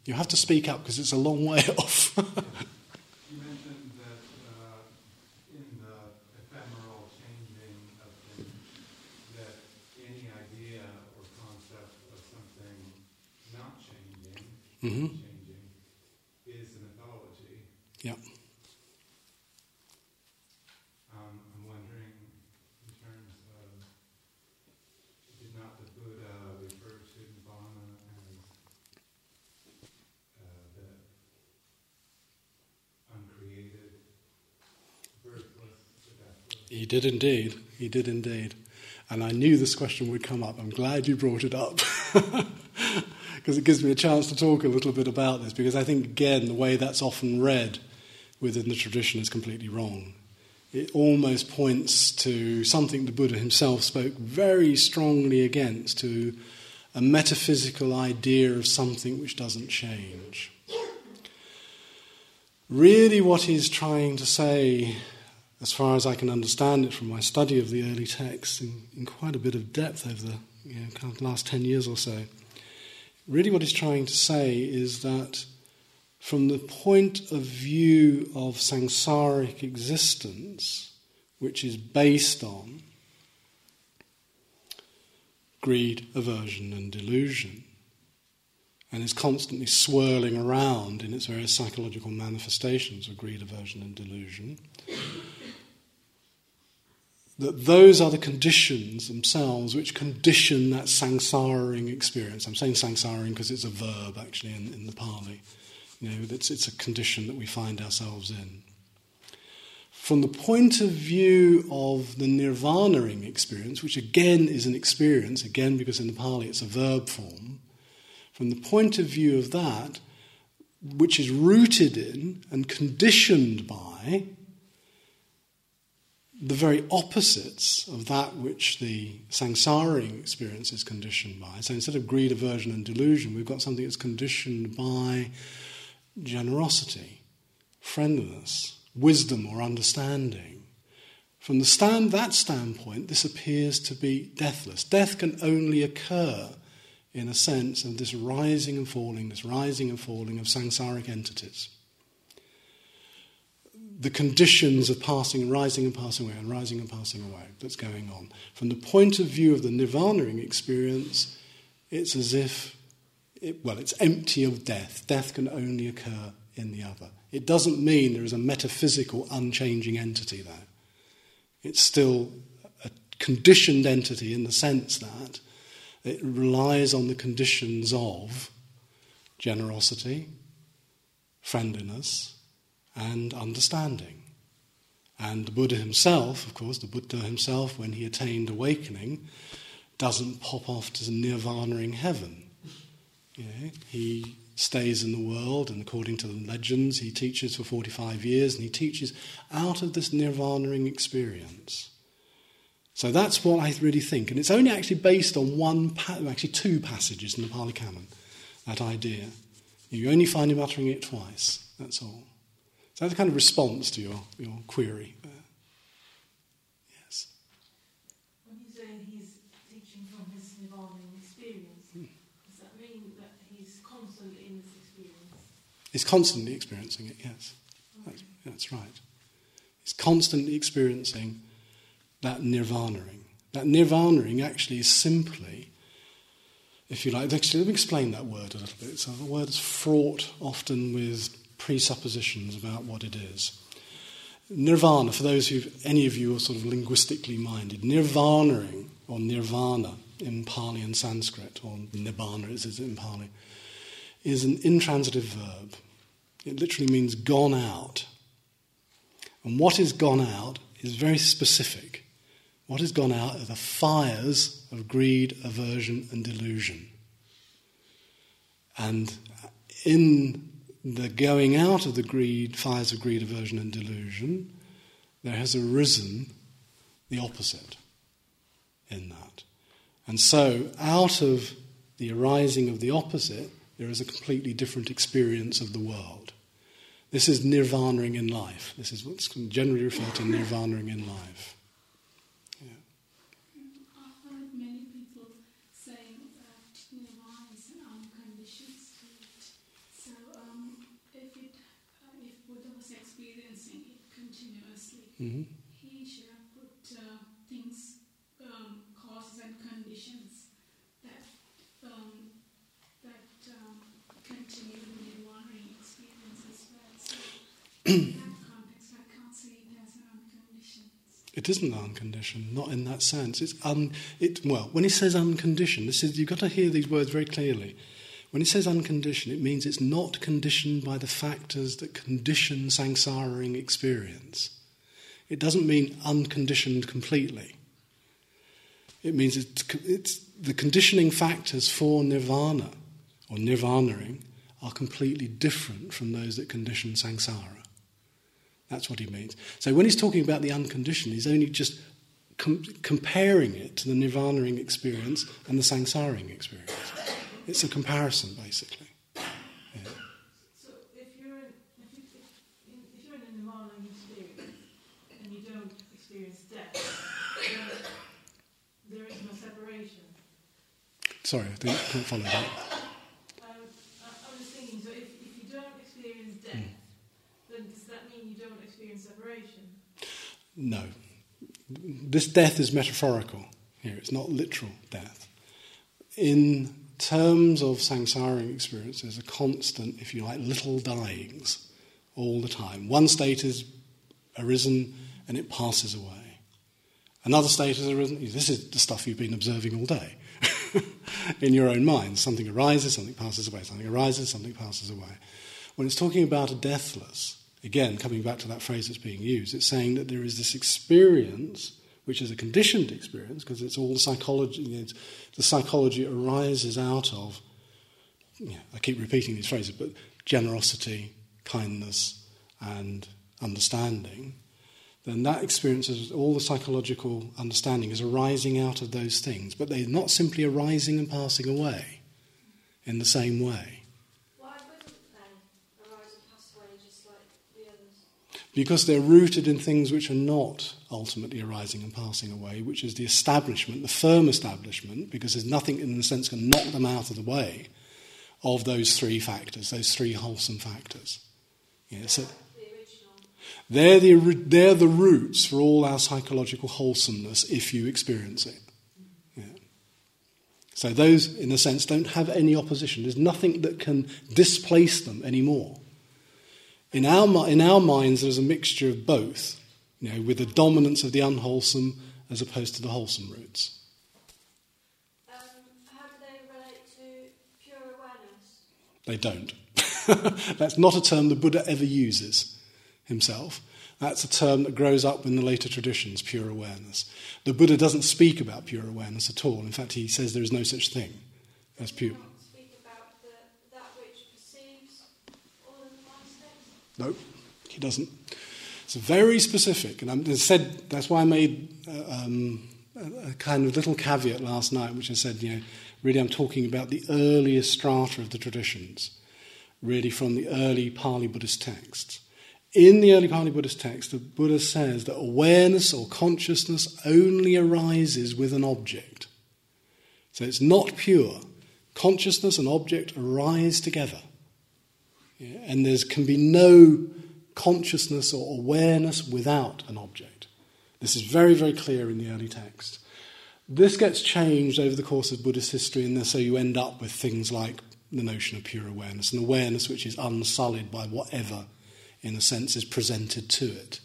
You have to speak up because it's a long way off. You mentioned that uh, in the ephemeral changing of things, that any idea or concept of something not changing, mm-hmm. changing, is a mythology. Yeah. He did indeed. He did indeed. And I knew this question would come up. I'm glad you brought it up. Because it gives me a chance to talk a little bit about this. Because I think, again, the way that's often read within the tradition is completely wrong. It almost points to something the Buddha himself spoke very strongly against, to a metaphysical idea of something which doesn't change. Really what he's trying to say, as far as I can understand it from my study of the early texts in, in quite a bit of depth over the you know, kind of last ten years or so, really what he's trying to say is that from the point of view of samsaric existence, which is based on greed, aversion, and delusion, and is constantly swirling around in its various psychological manifestations of greed, aversion, and delusion, that those are the conditions themselves which condition that samsaraing experience. I'm saying samsaraing because it's a verb, actually, in, in the Pali. You know, it's, it's a condition that we find ourselves in. From the point of view of the nirvana-ing experience, which again is an experience, again because in the Pali it's a verb form, from the point of view of that, which is rooted in and conditioned by the very opposites of that which the samsara experience is conditioned by. So instead of greed, aversion and delusion, we've got something that's conditioned by generosity, friendliness, wisdom or understanding. From the stand, that standpoint, this appears to be deathless. Death can only occur in a sense of this rising and falling, this rising and falling of samsaric entities. The conditions of passing, rising and passing away, and rising and passing away that's going on. From the point of view of the nirvana-ing experience, it's as if, it, well, it's empty of death. Death can only occur in the other. It doesn't mean there is a metaphysical, unchanging entity there. It's still a conditioned entity in the sense that it relies on the conditions of generosity, friendliness, and understanding. And the Buddha himself, of course, the Buddha himself, when he attained awakening, doesn't pop off to nirvana in heaven. You know, he stays in the world, and according to the legends, he teaches for forty-five years, and he teaches out of this nirvana-ing experience. So that's what I really think. And it's only actually based on one, pa- actually two passages in the Pali Canon, that idea. You only find him uttering it twice, that's all. So that's a kind of response to your, your query there. Yes? When you say he's teaching from his nirvana-ing experience, hmm. does that mean that he's constantly in this experience? He's constantly experiencing it, yes. Okay. That's, that's right. He's constantly experiencing that nirvana-ing. That nirvana-ing actually is simply, if you like, actually, let me explain that word a little bit. So the word is fraught often with presuppositions about what it is. Nirvana, for those who, any of you are sort of linguistically minded, nirvana-ing, or nirvana in Pali and Sanskrit, or nibbana as is in Pali, is an intransitive verb. It literally means gone out. And what is gone out is very specific. What has gone out are the fires of greed, aversion, and delusion. And in the going out of the greed, fires of greed, aversion, and delusion, there has arisen the opposite in that. And so, out of the arising of the opposite, there is a completely different experience of the world. This is nirvana-ing in life. This is what's generally referred to as nirvana-ing in life. Yeah. I've heard many people saying that nirvana is an unconditioned state. So um, if it, uh, if Buddha was experiencing it continuously, mm-hmm. he should have put uh, things, um, causes and conditions that um, that um, continue nirvana-ing experience as well. In that context, I can't see it as unconditioned. It isn't unconditioned, not in that sense. It's un. It well, when he says unconditioned, this is, you've got to hear these words very clearly. When he says unconditioned, it means it's not conditioned by the factors that condition samsara-ing experience. It doesn't mean unconditioned completely. It means it's, it's the conditioning factors for nirvana or nirvana-ing are completely different from those that condition samsara. That's what he means. So when he's talking about the unconditioned, he's only just com- comparing it to the nirvana-ing experience and the samsara-ing experience. It's a comparison, basically. Yeah. So if you're in, if you, if you're in a nirvana-ing experience and you don't experience death, there is no separation. Sorry, I didn't, I couldn't follow that. this death is metaphorical here, it's not literal death. In terms of samsaric experience, there's a constant, if you like, little dyings all the time. One state is arisen and it passes away. Another state has arisen, this is the stuff you've been observing all day in your own mind. Something arises, something passes away, something arises, something passes away. When it's talking about a deathless, again, coming back to that phrase that's being used, it's saying that there is this experience, which is a conditioned experience, because it's all the psychology, you know, the psychology arises out of, you know, I keep repeating these phrases, but generosity, kindness, and understanding, then that experience is all the psychological understanding is arising out of those things, but they're not simply arising and passing away in the same way. Why wouldn't they arise and pass away just like the others? Because they're rooted in things which are not ultimately arising and passing away, which is the establishment, the firm establishment, because there's nothing in a sense can knock them out of the way of those three factors, those three wholesome factors. Yeah, so They're the, they're the roots for all our psychological wholesomeness if you experience it. Yeah. So those, in a sense, don't have any opposition. There's nothing that can displace them anymore. In our, in our minds, there's a mixture of both, you know, with the dominance of the unwholesome as opposed to the wholesome roots. Um, how do they relate to pure awareness? They don't. That's not a term the Buddha ever uses himself. That's a term that grows up in the later traditions, pure awareness. The Buddha doesn't speak about pure awareness at all. In fact, he says there is no such thing as pure. He doesn't speak about the, that which perceives all of the mindsets? No, he doesn't. It's very specific. And I said, that's why I made uh, um, a, a kind of little caveat last night, which I said, you know, really I'm talking about the earliest strata of the traditions, really from the early Pali Buddhist texts. In the early Pali Buddhist text, the Buddha says that awareness or consciousness only arises with an object. So it's not pure. Consciousness and object arise together. Yeah? And there can be no consciousness or awareness without an object. This is very, very clear in the early text. This gets changed over the course of Buddhist history, and so you end up with things like the notion of pure awareness, an awareness which is unsullied by whatever, in a sense, is presented to it.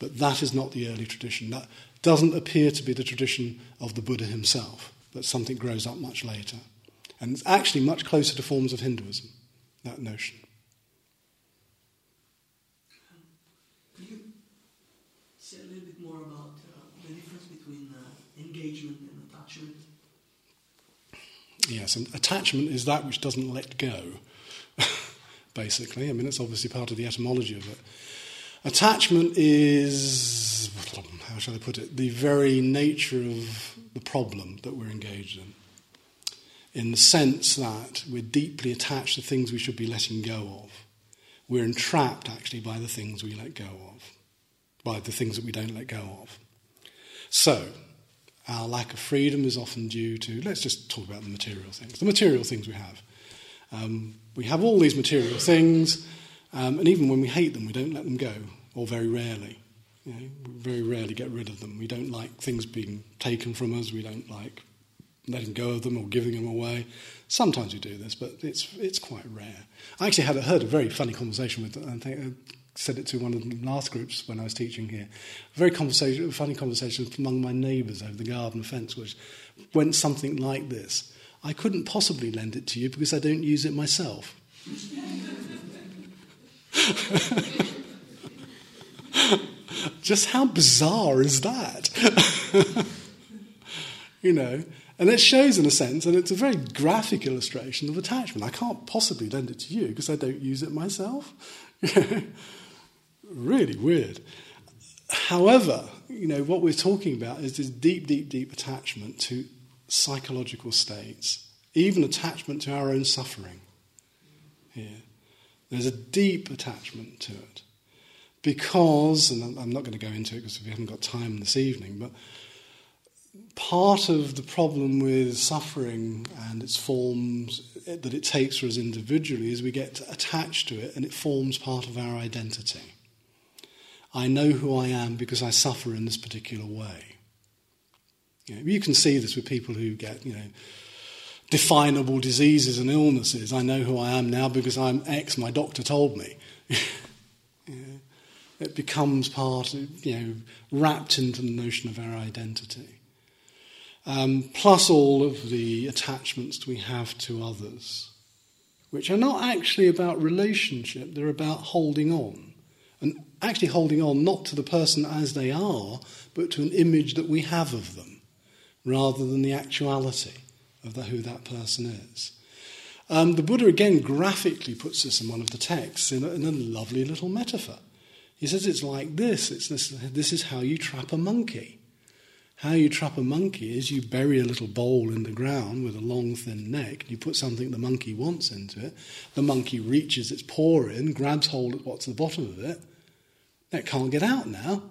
But that is not the early tradition. That doesn't appear to be the tradition of the Buddha himself, but something grows up much later. And it's actually much closer to forms of Hinduism, that notion. Can you say a little bit more about uh, the difference between uh, engagement and attachment? Yes, and attachment is that which doesn't let go. Basically. I mean, it's obviously part of the etymology of it. Attachment is, how shall I put it, the very nature of the problem that we're engaged in, in the sense that we're deeply attached to things we should be letting go of. We're entrapped, actually, by the things we let go of, by the things that we don't let go of. So, our lack of freedom is often due to, let's just talk about the material things, the material things we have. Um, we have all these material things, um, and even when we hate them, we don't let them go, or very rarely. You know, we very rarely get rid of them. We don't like things being taken from us. We don't like letting go of them or giving them away. Sometimes we do this, but it's it's quite rare. I actually had heard a very funny conversation with, I think I said it to one of the last groups when I was teaching here, a very conversation, funny conversation among my neighbours over the garden fence, which went something like this. I couldn't possibly lend it to you because I don't use it myself. Just how bizarre is that? You know, and it shows in a sense, and it's a very graphic illustration of attachment. I can't possibly lend it to you because I don't use it myself. Really weird. However, you know, what we're talking about is this deep, deep, deep attachment to psychological states, even attachment to our own suffering. Here, there's a deep attachment to it because, and I'm not going to go into it because we haven't got time this evening, but part of the problem with suffering and its forms that it takes for us individually is we get attached to it and it forms part of our identity. I know who I am because I suffer in this particular way. You know, you can see this with people who get, you know, definable diseases and illnesses. I know who I am now because I'm X, my doctor told me. You know, it becomes part of, you know, wrapped into the notion of our identity. Um, plus all of the attachments we have to others, which are not actually about relationship, they're about holding on. And actually holding on not to the person as they are, but to an image that we have of them, rather than the actuality of the, who that person is. Um, the Buddha again graphically puts this in one of the texts in a, in a lovely little metaphor. He says it's like this, it's this, this is how you trap a monkey. How you trap a monkey is you bury a little bowl in the ground with a long, thin neck, you put something the monkey wants into it, the monkey reaches its paw in, grabs hold at what's the bottom of it, that can't get out now,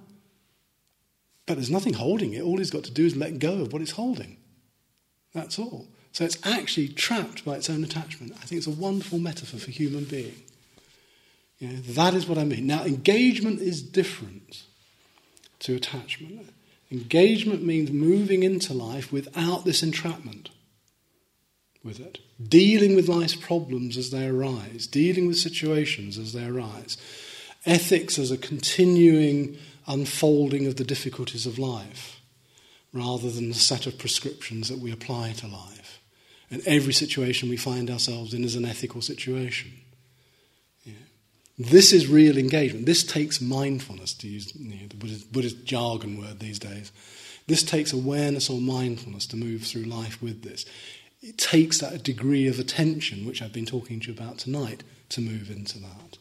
but there's nothing holding it, all he's got to do is let go of what it's holding. That's all. So it's actually trapped by its own attachment. I think it's a wonderful metaphor for human being. You know, that is what I mean. Now, engagement is different to attachment. Engagement means moving into life without this entrapment with it. Dealing with life's problems as they arise. Dealing with situations as they arise. Ethics as a continuing unfolding of the difficulties of life, rather than the set of prescriptions that we apply to life. And every situation we find ourselves in is an ethical situation. Yeah. This is real engagement. This takes mindfulness, to use you know, the Buddhist, Buddhist jargon word these days. This takes awareness or mindfulness to move through life with this. It takes that degree of attention, which I've been talking to you about tonight, to move into that,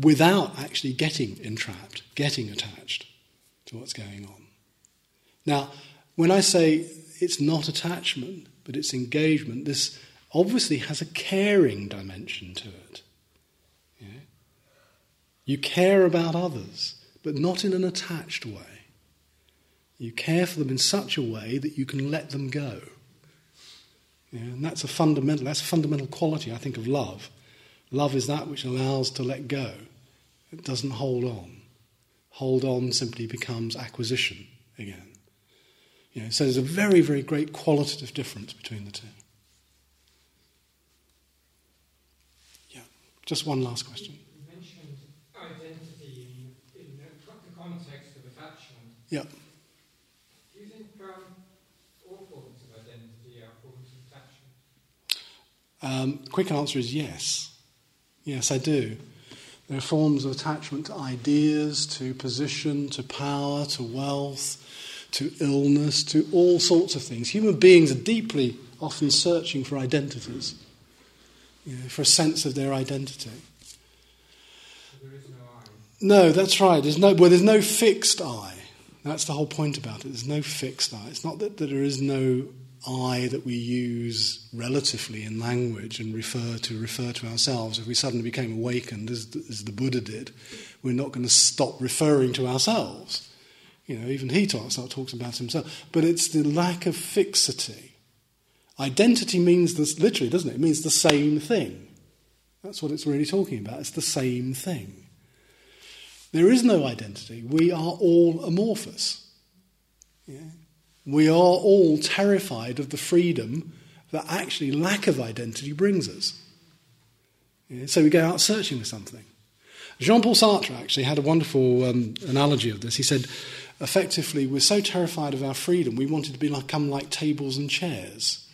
without actually getting entrapped, getting attached to what's going on. Now, when I say it's not attachment, but it's engagement, this obviously has a caring dimension to it. Yeah? You care about others, but not in an attached way. You care for them in such a way that you can let them go. Yeah? And that's a fundamental, that's a fundamental quality, I think, of love. Love is that which allows to let go. It doesn't hold on. Hold on simply becomes acquisition again. You know, so there's a very, very great qualitative difference between the two. Yeah, just one last question. You mentioned identity in, in the context of attachment. Yeah. Do you think um, all forms of identity are forms of attachment? Um, quick answer is yes. Yes, I do. There are forms of attachment to ideas, to position, to power, to wealth, to illness, to all sorts of things. Human beings are deeply often searching for identities, you know, for a sense of their identity. There is no I. No, that's right. There's no, well, there's no fixed I. That's the whole point about it. There's no fixed I. It's not that, that there is no I that we use relatively in language and refer to refer to ourselves. If we suddenly became awakened, as the, as the Buddha did, we're not going to stop referring to ourselves. You know, even he talks, talks about himself. But it's the lack of fixity. Identity means this, literally, doesn't it? It means the same thing. That's what it's really talking about. It's the same thing. There is no identity. We are all amorphous. Yeah? We are all terrified of the freedom that actually lack of identity brings us. Yeah? So we go out searching for something. Jean-Paul Sartre actually had a wonderful um, analogy of this. He said, effectively, we're so terrified of our freedom, we wanted to become like tables and chairs.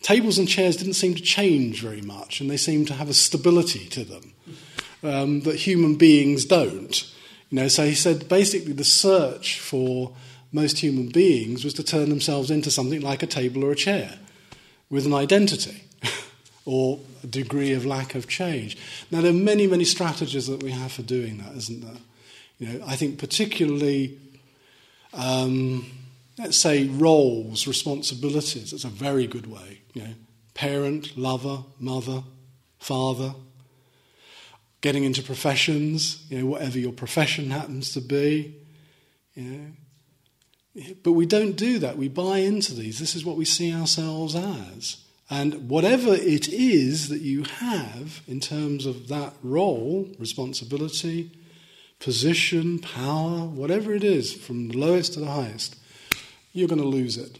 Tables and chairs didn't seem to change very much, and they seemed to have a stability to them um, that human beings don't. You know, so he said, basically, the search for most human beings was to turn themselves into something like a table or a chair with an identity or a degree of lack of change. Now, there are many, many strategies that we have for doing that, isn't there? You know, I think particularly, um, let's say, roles, responsibilities. That's a very good way. You know, parent, lover, mother, father. Getting into professions. You know, whatever your profession happens to be. You know, but we don't do that. We buy into these. This is what we see ourselves as. And whatever it is that you have in terms of that role, responsibility, position, power, whatever it is, from the lowest to the highest, you're going to lose it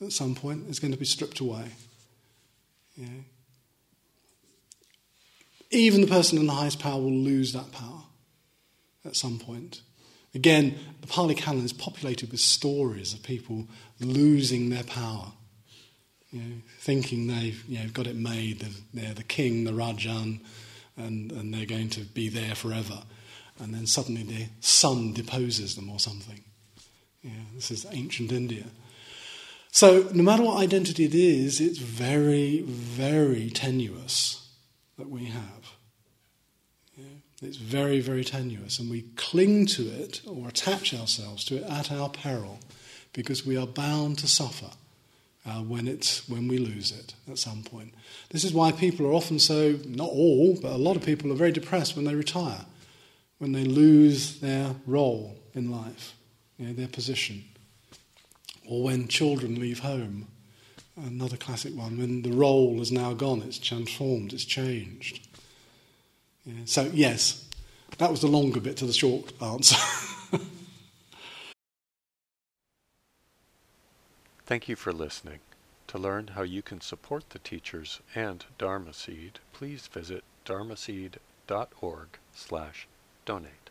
at some point. It's going to be stripped away. You know? Even the person in the highest power will lose that power at some point. Again, the Pali Canon is populated with stories of people losing their power, you know, thinking they've you know, got it made, they're, they're the king, the Rajan, and, and they're going to be there forever. And then suddenly the sun deposes them or something. You know, this is ancient India. So no matter what identity it is, it's very, very tenuous that we have. It's very, very tenuous, and we cling to it or attach ourselves to it at our peril, because we are bound to suffer uh, when it's when we lose it at some point. This is why people are often so, not all, but a lot of people are very depressed when they retire, when they lose their role in life, you know, their position, or when children leave home. Another classic one, when the role is now gone, it's transformed, it's changed. Yeah, so, yes, that was the longer bit to the short answer. Thank you for listening. To learn how you can support the teachers and Dharma Seed, please visit dharmaseed dot org slash donate.